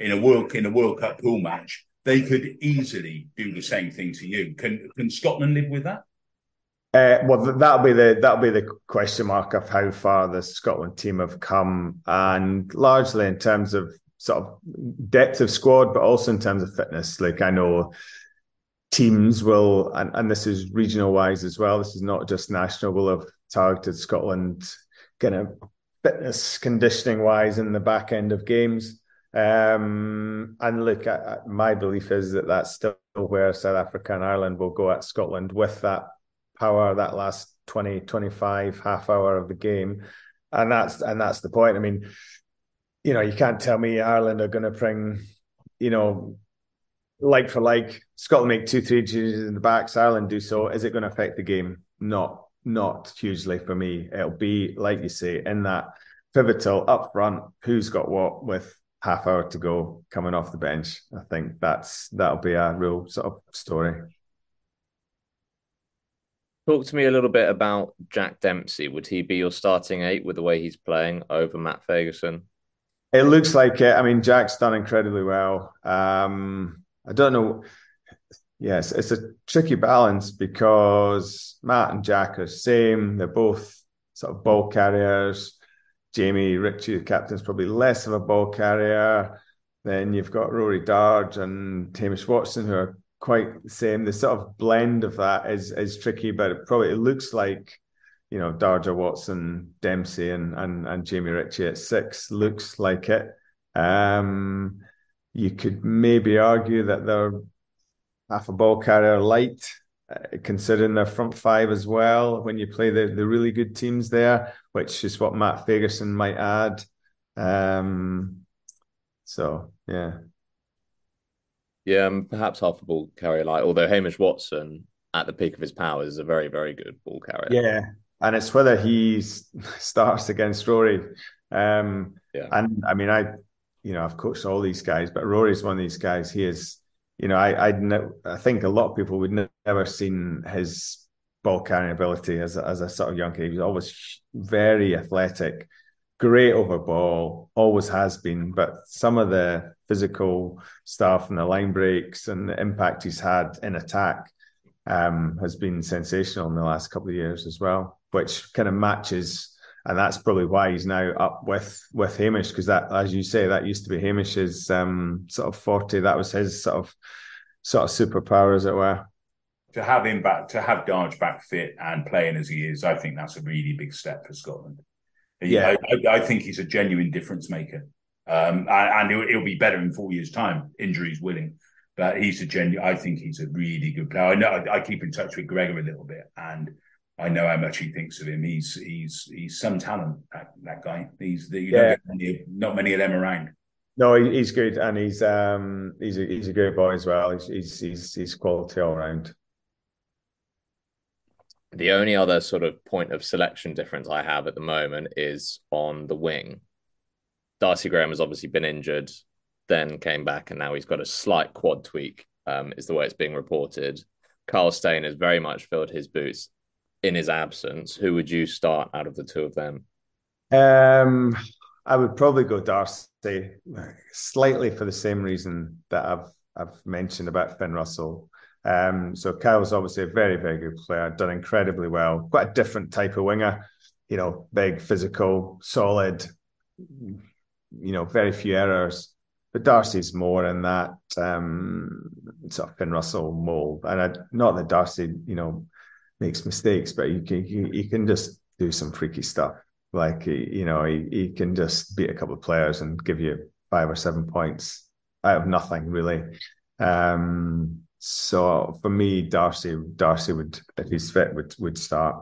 in a world in a World Cup pool match, they could easily do the same thing to you. Can can Scotland live with that? Uh, well, that'll be the that'll be the question mark of how far the Scotland team have come, and largely in terms of sort of depth of squad, but also in terms of fitness. Like, I know teams will, and, and this is regional wise as well. This is not just national. Will have targeted Scotland kind of fitness conditioning wise in the back end of games. Um, and look, I, I, my belief is that that's still where South Africa and Ireland will go at Scotland with that power, that last twenty, twenty-five, half hour of the game. And that's and that's the point. I mean, you know, you can't tell me Ireland are going to bring, you know, like for like, Scotland make two, three changes in the backs, Ireland do so. Is it going to affect the game? Not, not hugely for me. It'll be, like you say, in that pivotal up front, who's got what with half hour to go coming off the bench. I think that's that'll be a real sort of story. Talk to me a little bit about Jack Dempsey. Would he be your starting eight with the way he's playing over Matt Ferguson? It looks like it. I mean, Jack's done incredibly well. Um, I don't know. Yes, it's a tricky balance because Matt and Jack are the same. They're both sort of ball carriers. Jamie Ritchie, the captain's probably less of a ball carrier. Then you've got Rory Darge and Hamish Watson, who are quite the same. The sort of blend of that is is tricky, but it probably it looks like, you know, Darja, Watson, Dempsey, and and and Jamie Ritchie at six looks like it. Um, you could maybe argue that they're half a ball carrier light, uh, considering their front five as well. When you play the the really good teams there, which is what Matt Ferguson might add. Um, so yeah. Yeah, um, perhaps half a ball carrier light, although Hamish Watson, at the peak of his powers, is a very, very good ball carrier. Yeah, and it's whether he starts against Rory. Um, yeah. And, I mean, I, you know, I've coached all these guys, but Rory's one of these guys. He is, you know, I I'd ne- I think a lot of people would never seen his ball carrying ability as, as a sort of young kid. He was always very athletic, great over ball, always has been, but some of the physical stuff and the line breaks and the impact he's had in attack um, has been sensational in the last couple of years as well, which kind of matches, and that's probably why he's now up with with Hamish, because that, as you say, that used to be Hamish's um, sort of forte. That was his sort of sort of superpower, as it were. To have him back, to have Darge back fit and playing as he is, I think that's a really big step for Scotland. Yeah, I, I think he's a genuine difference maker, um, and it'll, it'll be better in four years' time, injuries willing. But he's a genuine. I think he's a really good player. I know I, I keep in touch with Gregor a little bit, and I know how much he thinks of him. He's he's he's some talent. That, that guy. He's the, you yeah. don't get many, not many of them around. No, he, he's good, and he's um he's a, he's a great boy as well. He's he's he's, he's quality all round. The only other sort of point of selection difference I have at the moment is on the wing. Darcy Graham has obviously been injured, then came back, and now he's got a slight quad tweak, um, is the way it's being reported. Carl Steyn has very much filled his boots in his absence. Who would you start out of the two of them? Um, I would probably go Darcy, slightly for the same reason that I've I've mentioned about Finn Russell. Um, so Kyle's obviously a very, very good player, done incredibly well. Quite a different type of winger, you know, big, physical, solid, you know, very few errors. But Darcy's more in that um, sort of Finn Russell mould. And I, not that Darcy, you know, makes mistakes, but you can you, you can just do some freaky stuff. Like, you know, he, he can just beat a couple of players and give you five or seven points out of nothing, really. Um So for me, Darcy, Darcy would, if he's fit, would would start.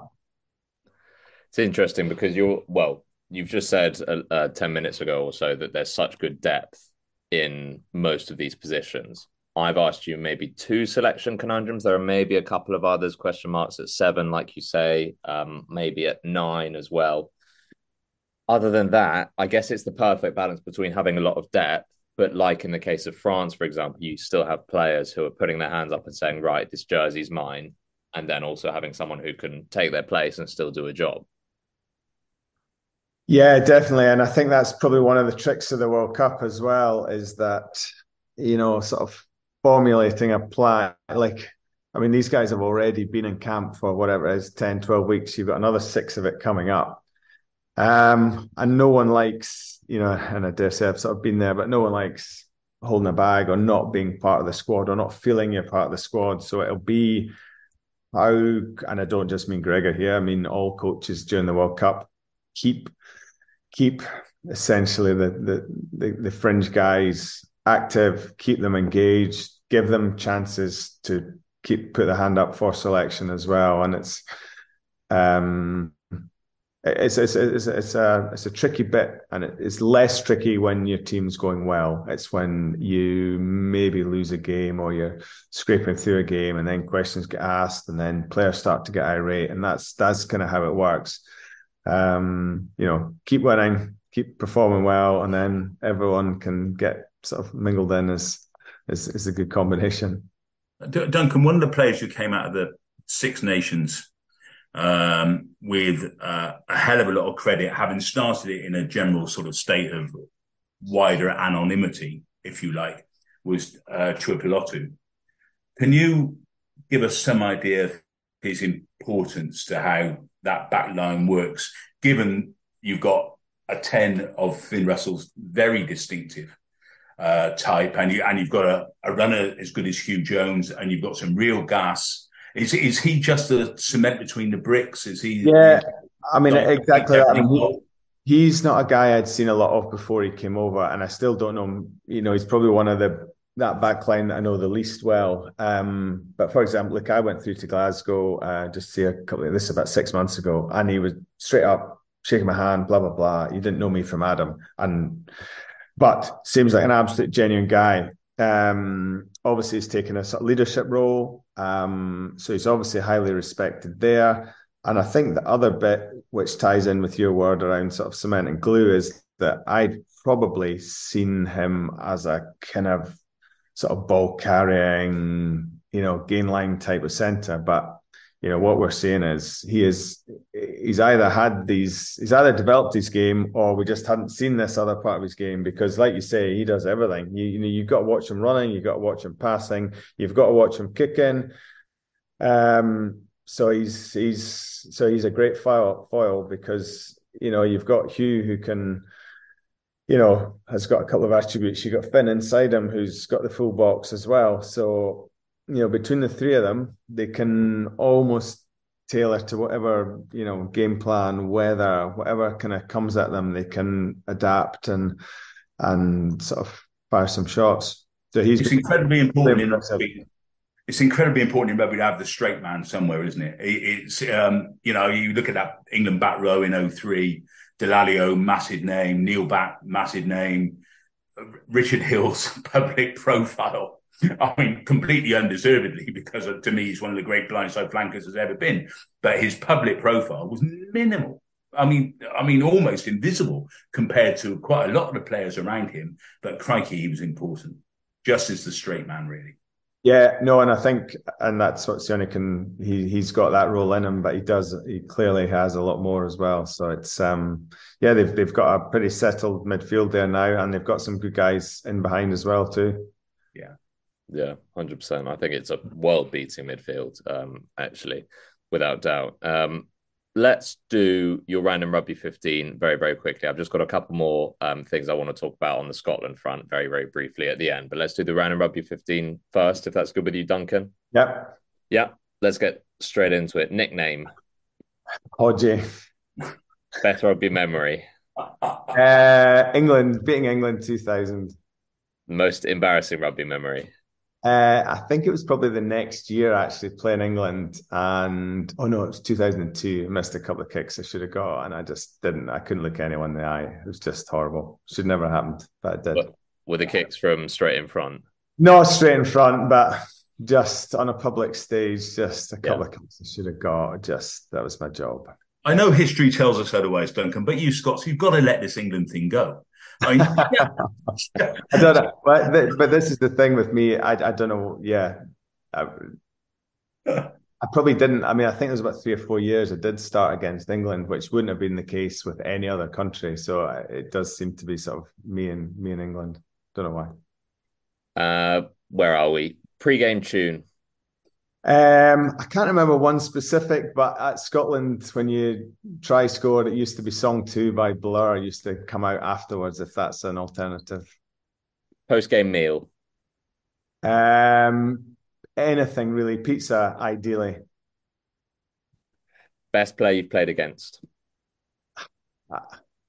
It's interesting because you're well. You've just said uh, ten minutes ago or so that there's such good depth in most of these positions. I've asked you maybe two selection conundrums. There are maybe a couple of others, question marks at seven, like you say, um, maybe at nine as well. Other than that, I guess it's the perfect balance between having a lot of depth, but like in the case of France, for example, you still have players who are putting their hands up and saying, right, this jersey's mine, and then also having someone who can take their place and still do a job. Yeah, definitely. And I think that's probably one of the tricks of the World Cup as well, is that, you know, sort of formulating a plan. Like, I mean, these guys have already been in camp for whatever it is, ten, twelve weeks. You've got another six of it coming up. Um, and no one likes, you know, and I dare say I've sort of been there, but no one likes holding a bag or not being part of the squad or not feeling you're part of the squad. So it'll be how, and I don't just mean Gregor here, I mean all coaches during the World Cup, keep keep essentially the, the the the fringe guys active, keep them engaged, give them chances to keep put their hand up for selection as well. And it's um it's it's it's, it's a it's a tricky bit, and it's less tricky when your team's going well. It's when you maybe lose a game or you're scraping through a game, and then questions get asked, and then players start to get irate, and that's that's kind of how it works. Um, you know, keep winning, keep performing well, and then everyone can get sort of mingled in as is, is, is a good combination. Duncan, one of the players who came out of the Six Nations um, with uh, a hell of a lot of credit, having started it in a general sort of state of wider anonymity, if you like, was uh, Tuipulotu. Can you give us some idea of his importance to how that back line works, given you've got a ten of Finn Russell's very distinctive uh, type, and you and you've got a, a runner as good as Hugh Jones, and you've got some real gas. Is is he just the cement between the bricks? Is he? Yeah, I mean not, exactly. I mean, he, he's not a guy I'd seen a lot of before he came over, and I still don't know him. You know, he's probably one of the that back line that I know the least well. Um, but for example, like I went through to Glasgow uh, just to see a couple of this about six months ago, and he was straight up shaking my hand, blah, blah, blah. You didn't know me from Adam. And but seems like an absolute genuine guy. Um, obviously, he's taken a sort of leadership role. Um, so he's obviously highly respected there. And I think the other bit, which ties in with your word around sort of cement and glue, is that I'd probably seen him as a kind of sort of ball carrying, you know, gain line type of centre. But, you know, what we're seeing is he is, he's either had these, he's either developed his game, or we just hadn't seen this other part of his game, because like you say, he does everything. You, you know, you've got to watch him running, you've got to watch him passing, you've got to watch him kicking. Um, so he's, he's, so he's a great foil, foil because, you know, you've got Hugh who can, you know, has got a couple of attributes. You've got Finn inside him, who's got the full box as well. So, you know, between the three of them, they can almost tailor to whatever, you know, game plan, weather, whatever kind of comes at them, they can adapt and and sort of fire some shots. So he's it's incredibly important in rugby. It's incredibly important in rugby to have the straight man somewhere, isn't it? It's, um, you know, you look at that England back row in oh three, Delalio, massive name. Neil Batt, massive name. Richard Hill's public profile. I mean, completely undeservedly, because to me, he's one of the great blindside flankers has ever been. But his public profile was minimal. I mean, I mean, almost invisible compared to quite a lot of the players around him. But crikey, he was important, just as the straight man, really. Yeah, no, and I think, and that's what Sione can, he, he's got that role in him, but he does, he clearly has a lot more as well. So it's, um, yeah, they've they've got a pretty settled midfield there now, and they've got some good guys in behind as well too. Yeah, yeah, one hundred percent. I think it's a world-beating midfield, um, actually, without doubt. Um, let's do your random rugby fifteen very, very quickly. I've just got a couple more um, things I want to talk about on the Scotland front very, very briefly at the end. But let's do the random rugby fifteen first, if that's good with you, Duncan. Yep. Yeah, let's get straight into it. Nickname? Hodge. Best rugby memory? Uh, England, beating England two thousand. Most embarrassing rugby memory? Uh, I think it was probably the next year, actually, playing England. And, oh no, it was two thousand two. I missed a couple of kicks I should have got, and I just didn't. I couldn't look anyone in the eye. It was just horrible. Should never have happened, but it did. Were the kicks from straight in front? Not straight in front, but just on a public stage, just a couple yeah. of cups I should have got. Just that was my job. I know history tells us otherwise, Duncan, but you Scots, you've got to let this England thing go. I, mean, yeah. I don't know, but, th- but this is the thing with me. I, I don't know. Yeah, I, I probably didn't. I mean, I think it was about three or four years I did start against England, which wouldn't have been the case with any other country. So it does seem to be sort of me and me and England. Don't know why. Uh, where are we? Pre-game tune. Um, I can't remember one specific, but at Scotland, when you try score, it used to be Song two by Blur. It used to come out afterwards, if that's an alternative. Post-game meal? Um, anything, really. Pizza, ideally. Best player you've played against?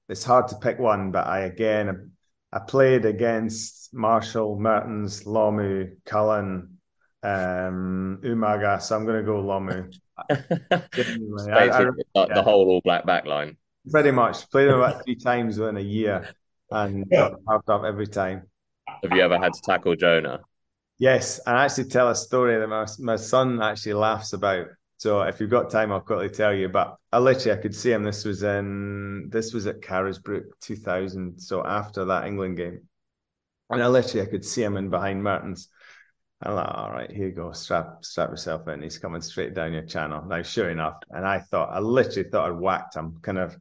It's hard to pick one, but I, again, I played against Marshall, Mertens, Lomu, Cullen, Um, Umaga, so I'm going to go Lomu. Basically, I, I, like yeah. the whole All Black back line. Pretty much. Played them about three times within a year and got halved up every time. Have you ever had to tackle Jonah? Yes, and I actually tell a story that my, my son actually laughs about. So if you've got time, I'll quickly tell you. But I literally, I could see him. This was in this was at Carisbrook two thousand, so after that England game. And I literally, I could see him in behind Mertens. I'm like, all right, here you go, strap strap yourself in. He's coming straight down your channel. Now, sure enough, and I thought, I literally thought I'd whacked him, kind of,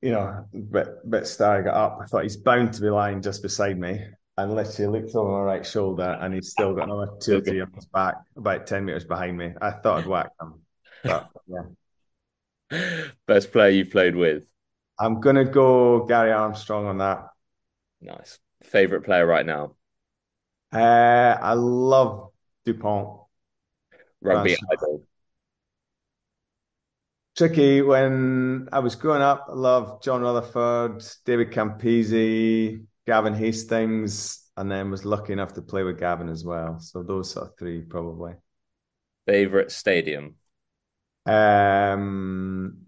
you know, bit, bit starry, got up. I thought he's bound to be lying just beside me. And literally looked over my right shoulder and he's still got another two or three on his back, about ten metres behind me. I thought I'd whacked him. But, yeah. Best player you've played with? I'm going to go Gary Armstrong on that. Nice. Favourite player right now? Uh, I love Dupont. Rugby idol. Tricky. When I was growing up, I loved John Rutherford, David Campese, Gavin Hastings, and then was lucky enough to play with Gavin as well. So those sort of three, probably. Favourite stadium? Um,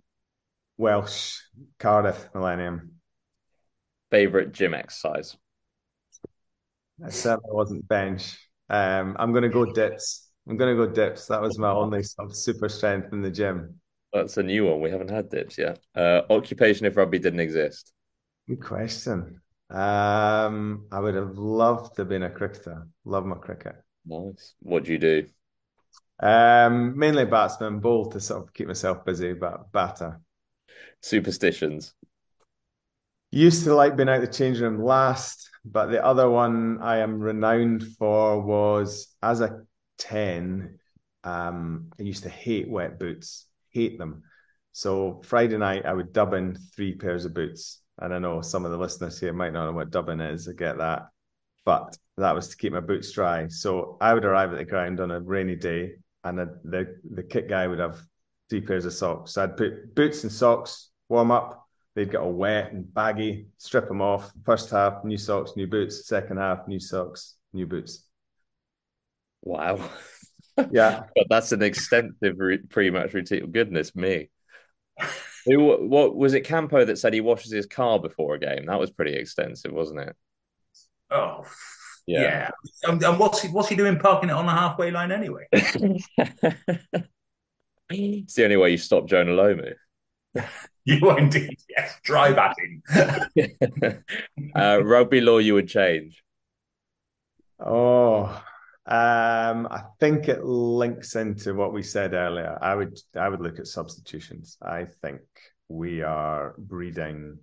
Welsh, Cardiff, Millennium. Favourite gym exercise? I certainly wasn't bench. Um, I'm going to go dips. I'm going to go dips. That was my only sort of super strength in the gym. That's a new one. We haven't had dips yet. Uh, occupation if rugby didn't exist? Good question. Um, I would have loved to have been a cricketer. Love my cricket. Nice. What do you do? Um, mainly batsman, bowl to sort of keep myself busy, but batter. Superstitions? Used to like being out the changing room last, but the other one I am renowned for was, as a ten, um, I used to hate wet boots, hate them. So Friday night, I would dub in three pairs of boots. And I know some of the listeners here might not know what dubbing is, I get that. But that was to keep my boots dry. So I would arrive at the ground on a rainy day and a, the, the kit guy would have three pairs of socks. So I'd put boots and socks, warm up. They'd get all wet and baggy, strip them off. First half, new socks, new boots. Second half, new socks, new boots. Wow. Yeah. But that's an extensive pre-match routine. Goodness me. Who, what was it, Campo, that said he washes his car before a game? That was pretty extensive, wasn't it? Oh, yeah. yeah. And, and what's, he, what's he doing parking it on the halfway line anyway? It's the only way you stop Jonah Lomu. You indeed, yes. Drive at him. uh, rugby law you would change? Oh, um, I think it links into what we said earlier. I would, I would look at substitutions. I think we are breeding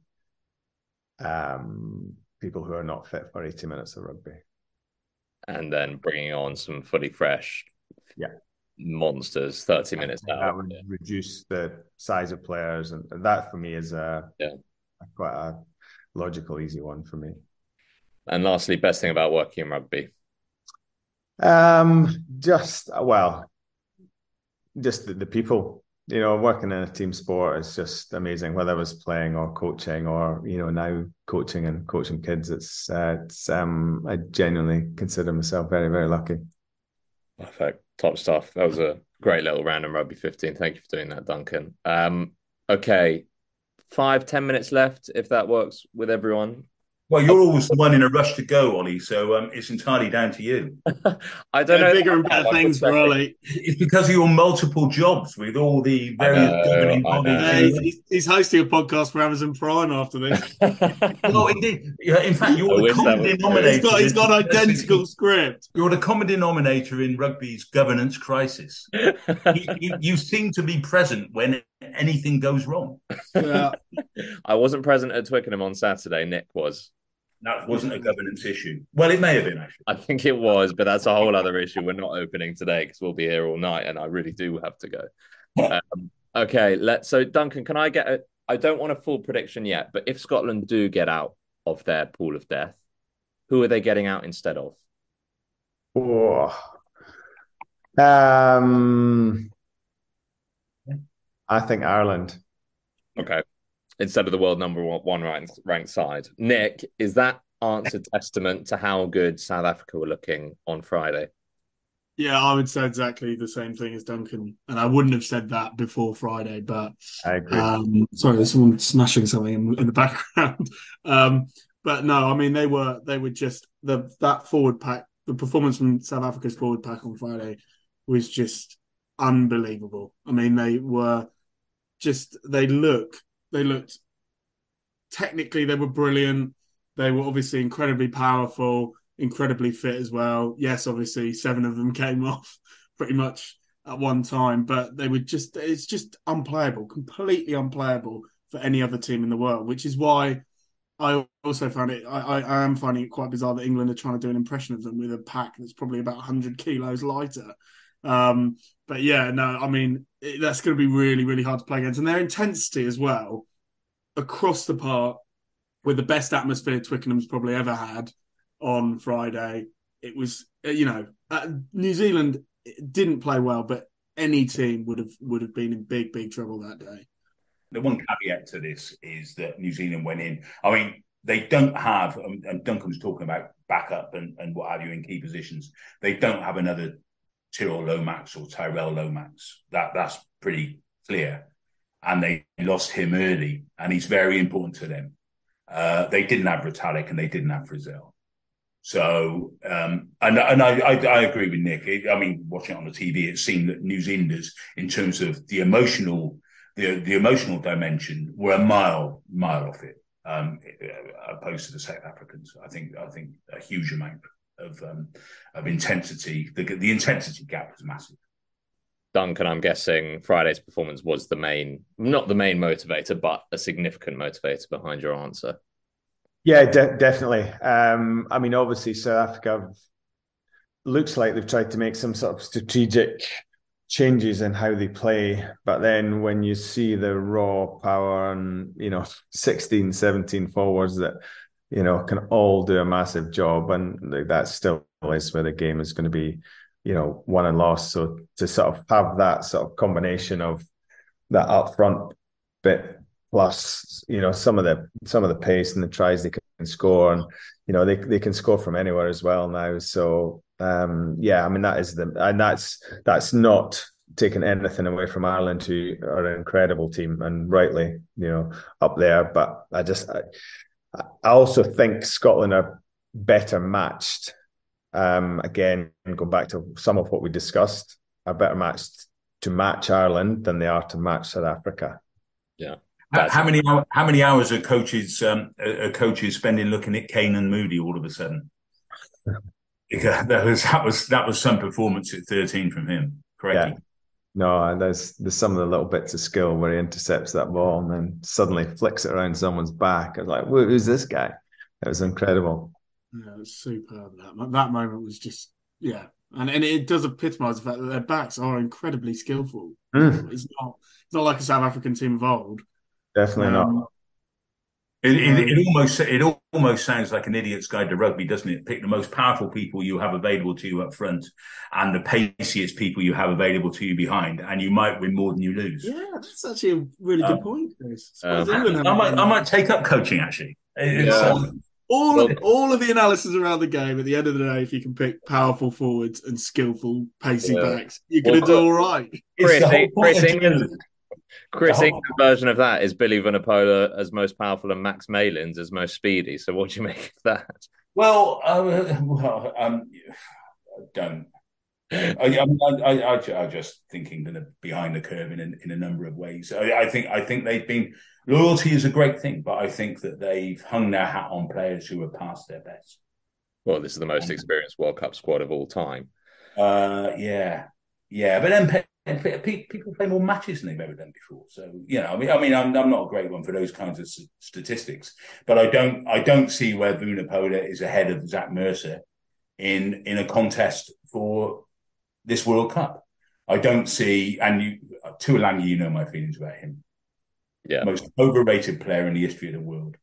um, people who are not fit for eighty minutes of rugby, and then bringing on some fully fresh. Yeah. Monsters, thirty minutes now. That would yeah. reduce the size of players, and that for me is a, yeah. a quite a logical, easy one for me. And lastly, best thing about working in rugby? Um, just well, just the, the people. You know, working in a team sport is just amazing. Whether it was playing or coaching, or you know, now coaching and coaching kids, it's uh, it's. Um, I genuinely consider myself very, very lucky. Perfect. Top stuff. That was a great little random rugby fifteen. Thank you for doing that, Duncan. Um, okay, five, ten minutes left, if that works with everyone. Well, you're always the one in a rush to go, Ollie, so um, it's entirely down to you. I don't They're know. Bigger and better things for Ollie. It's because of your multiple jobs with all the various governing bodies. Yeah, he's, he's hosting a podcast for Amazon Prime after this. Well, indeed. In fact, you're the common denominator. He's got, he's got an identical script. You're the common denominator in rugby's governance crisis. you, you, you seem to be present when anything goes wrong. Yeah. I wasn't present at Twickenham on Saturday. Nick was. That wasn't a governance issue. Well, it may have been, actually. I think it was, but that's a whole other issue. We're not opening today because we'll be here all night, and I really do have to go. Um, okay, let's. So, Duncan, can I get a... I don't want a full prediction yet, but if Scotland do get out of their pool of death, who are they getting out instead of? Oh, um, I think Ireland. Okay. Instead of the world number one ranked, ranked side. Nick, is that answer testament to how good South Africa were looking on Friday? Yeah, I would say exactly the same thing as Duncan. And I wouldn't have said that before Friday, but... I agree. Um, sorry, there's someone smashing something in, in the background. Um, but no, I mean, they were they were just... the that forward pack, the performance from South Africa's forward pack on Friday was just unbelievable. I mean, they were just... They look... They looked, technically, they were brilliant. They were obviously incredibly powerful, incredibly fit as well. Yes, obviously, seven of them came off pretty much at one time, but they were just, it's just unplayable, completely unplayable for any other team in the world, which is why I also found it, I, I am finding it quite bizarre that England are trying to do an impression of them with a pack that's probably about one hundred kilos lighter. Um, but yeah, no, I mean, it, that's going to be really, really hard to play against. And their intensity as well, across the park, with the best atmosphere Twickenham's probably ever had on Friday. It was, you know, uh, New Zealand didn't play well, but any team would have would have been in big, big trouble that day. The one caveat to this is that New Zealand went in. I mean, they don't have, and Duncan was talking about backup and, and what have you in key positions. They don't have another Tyrell Lomax or Tyrell Lomax. That that's pretty clear. And they lost him early, and he's very important to them. Uh, they didn't have Retallick and they didn't have Frizzell. So, um, and and I, I I agree with Nick. It, I mean, watching it on the T V, it seemed that New Zealanders, in terms of the emotional, the the emotional dimension, were a mile mile off it, um, opposed to the South Africans. I think I think a huge amount of um, of intensity. The, the intensity gap was massive. Duncan, I'm guessing Friday's performance was the main, not the main motivator, but a significant motivator behind your answer. Yeah, de- definitely. Um, I mean, obviously South Africa looks like they've tried to make some sort of strategic changes in how they play. But then when you see the raw power and, you know, sixteen, seventeen forwards that, you know, can all do a massive job, and that still is where the game is going to be, you know, won and lost. So to sort of have that sort of combination of that upfront bit plus, you know, some of the some of the pace and the tries they can score, and you know they they can score from anywhere as well now. So um, yeah, I mean that is the and that's that's not taking anything away from Ireland, who are an incredible team and rightly, you know, up there. But I just. I, I also think Scotland are better matched. Um, again, going back to some of what we discussed, are better matched to match Ireland than they are to match South Africa. Yeah. That's how many how many hours are coaches um, are coaches spending looking at Kane and Moody all of a sudden? Because that was that was that was some performance at thirteen from him. Correct. Yeah. No, there's there's some of the little bits of skill where he intercepts that ball and then suddenly flicks it around someone's back. I was like, who's this guy? It was incredible. Yeah, it was superb. That that moment was just, yeah. And and it does epitomise the fact that their backs are incredibly skillful. Mm. It's not it's not like a South African team of old. Definitely um, not. It, it, it almost it almost sounds like an idiot's guide to rugby, doesn't it? Pick the most powerful people you have available to you up front, and the paciest people you have available to you behind, and you might win more than you lose. Yeah, that's actually a really um, good point, Chris. I, um, I, I might I might take up coaching actually. Yeah. Um, all well, all of the analysis around the game at the end of the day, if you can pick powerful forwards and skillful pacey yeah. backs, you're well, going to do all right. Chris, Chris England. Chris, England's version of that is Billy Vunipola as most powerful and Max Malins as most speedy. So what do you make of that? Well, uh, well, um, don't. I, I, I, I, I just think England are behind the curve in in a number of ways. I, I think I think they've been loyalty is a great thing, but I think that they've hung their hat on players who are past their best. Well, this is the most experienced World Cup squad of all time. Uh, yeah, yeah, but then. People play more matches than they've ever done before, so you know. I mean, I mean, I'm, I'm not a great one for those kinds of s- statistics, but I don't, I don't see where Vunipola is ahead of Zach Mercer in in a contest for this World Cup. I don't see, and you, Tuilagi, you know my feelings about him. Yeah, most overrated player in the history of the world.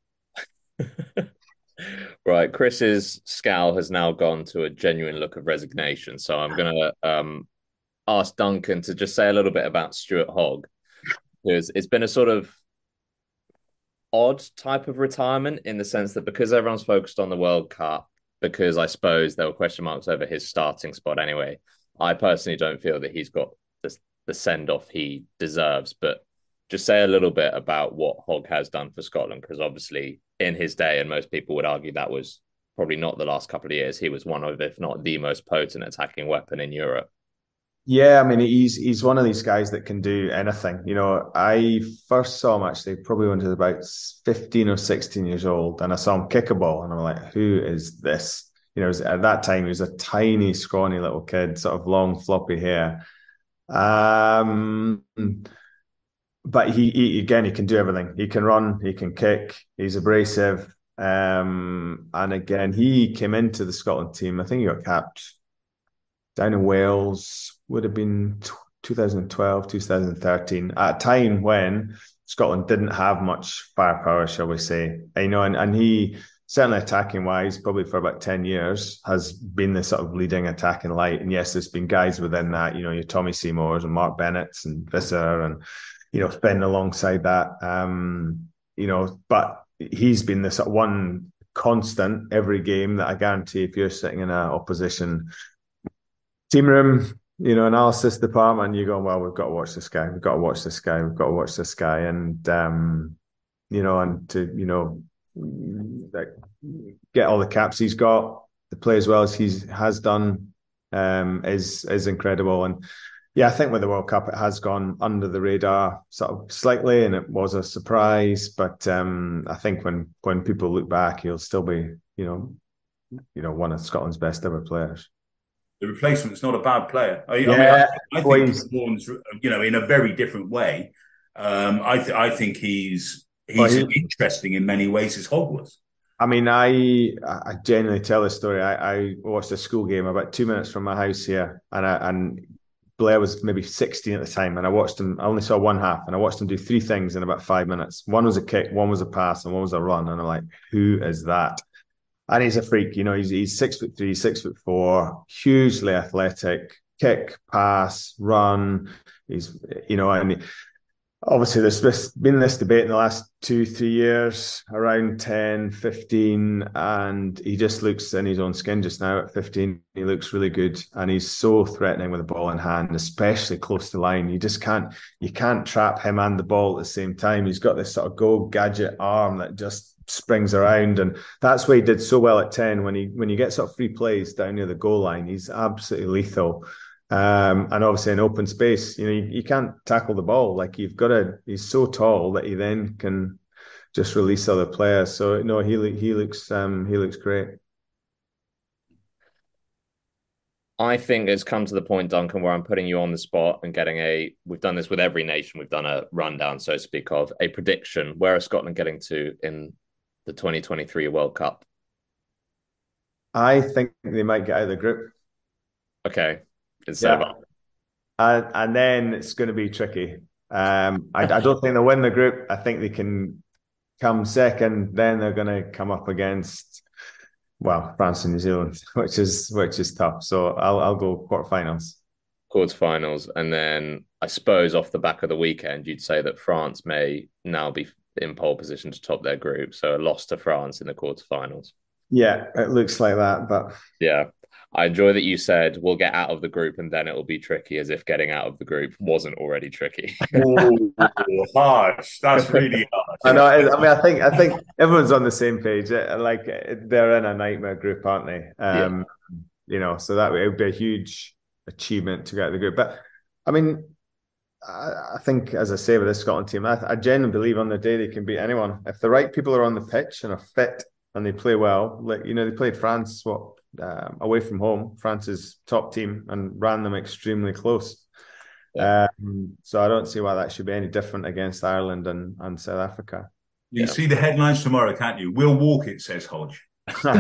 Right, Chris's scowl has now gone to a genuine look of resignation, so I'm gonna. Um, asked Duncan to just say a little bit about Stuart Hogg. It's, it's been a sort of odd type of retirement in the sense that because everyone's focused on the World Cup, because I suppose there were question marks over his starting spot anyway, I personally don't feel that he's got the, the send-off he deserves. But just say a little bit about what Hogg has done for Scotland, because obviously in his day, and most people would argue that was probably not the last couple of years, he was one of, if not the most potent attacking weapon in Europe. Yeah, I mean, he's he's one of these guys that can do anything. You know, I first saw him actually probably when he was about fifteen or sixteen years old, and I saw him kick a ball, and I'm like, who is this? You know, at that time, he was a tiny, scrawny little kid, sort of long, floppy hair. Um, but he, he again, he can do everything. He can run, he can kick, he's abrasive. Um, and again, he came into the Scotland team, I think he got capped down in Wales, would have been twenty twelve, twenty thirteen, at a time when Scotland didn't have much firepower, shall we say. You know, and, and he, certainly attacking-wise, probably for about ten years, has been the sort of leading attacking light. And yes, there's been guys within that, you know, your Tommy Seymours and Mark Bennett's and Visser and, you know, Finn alongside that. Um, you know, but he's been the sort of one constant every game that I guarantee if you're sitting in an opposition team room, you know, analysis department, you're going, well, we've got to watch this guy, we've got to watch this guy, we've got to watch this guy. And, um, you know, and to, you know, like, get all the caps he's got, to play as well as he has done um, is is incredible. And, yeah, I think with the World Cup, it has gone under the radar sort of slightly, and it was a surprise. But um, I think when, when people look back, he'll still be, you know, you know, one of Scotland's best ever players. The replacement's not a bad player. I, yeah, I, mean, I, I think he performs, you know, in a very different way. Um, I, th- I think he's he's well, he, interesting in many ways as Hogg was. I mean, I I genuinely tell this story. I, I watched a school game about two minutes from my house here, and I, and Blair was maybe sixteen at the time, and I watched him. I only saw one half, and I watched him do three things in about five minutes. One was a kick, one was a pass, and one was a run. And I'm like, who is that? And he's a freak, you know, he's, he's six foot three, six foot four, hugely athletic, kick, pass, run. He's, you know, I mean, obviously there's this, been this debate in the last two, three years around ten, fifteen, and he just looks in his own skin just now at fifteen. He looks really good, and he's so threatening with the ball in hand, especially close to line. You just can't, you can't trap him and the ball at the same time. He's got this sort of go gadget arm that just springs around, and that's why he did so well at ten. When he when you get sort of free plays down near the goal line, he's absolutely lethal. Um, and obviously in open space, you know, you, you can't tackle the ball. Like you've got to. He's so tall that he then can just release other players. So no, he he looks um, he looks great. I think it's come to the point, Duncan, where I'm putting you on the spot and getting a, we've done this with every nation, we've done a rundown, so to speak, of a prediction. Where is Scotland getting to in the twenty twenty-three World Cup? I think they might get out of the group. Okay. Instead yeah. of... and, and then it's going to be tricky. Um, I, I don't think they'll win the group. I think they can come second. Then they're going to come up against, well, France and New Zealand, which is which is tough. So I'll I'll go quarterfinals. Quarterfinals. And then I suppose off the back of the weekend, you'd say that France may now be in pole position to top their group, so a loss to France in the quarterfinals. Yeah, it looks like that, but yeah, I enjoy that you said we'll get out of the group and then it'll be tricky, as if getting out of the group wasn't already tricky. Ooh, harsh. That's really harsh. I know. I mean, I think I think everyone's on the same page. Like, they're in a nightmare group, aren't they? Um, yeah. You know, so that it would be a huge achievement to get out of the group. But I mean, I think, as I say, with this Scotland team, I, I genuinely believe on the day they can beat anyone. If the right people are on the pitch and are fit and they play well, like, you know, they played France, what, um, away from home, France's top team, and ran them extremely close. Yeah. Um, so I don't see why that should be any different against Ireland and, and South Africa. You yeah. see the headlines tomorrow, can't you? We'll walk it, says Hodge. I'm,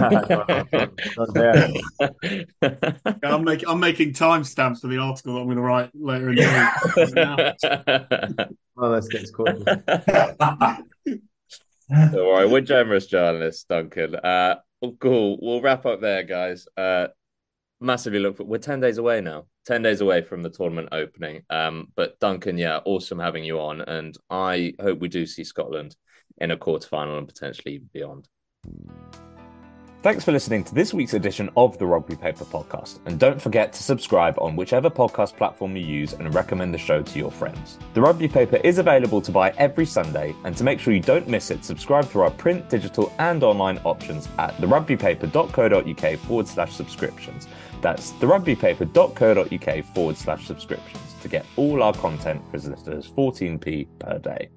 make, I'm making timestamps for the article that I'm going to write later in the week. Well, that's good. Don't worry, we're generous journalists, Duncan. Uh, cool. We'll wrap up there, guys. Uh, massively look for. We're ten days away now. Ten days away from the tournament opening. Um, but Duncan, yeah, awesome having you on, and I hope we do see Scotland in a quarterfinal and potentially beyond. Thanks for listening to this week's edition of the Rugby Paper podcast, and don't forget to subscribe on whichever podcast platform you use and recommend the show to your friends. The Rugby Paper is available to buy every Sunday, and to make sure you don't miss it, subscribe to our print, digital and online options at therugbypaper.co.uk forward slash subscriptions. That's therugbypaper.co.uk forward slash subscriptions to get all our content for as little as fourteen p per day.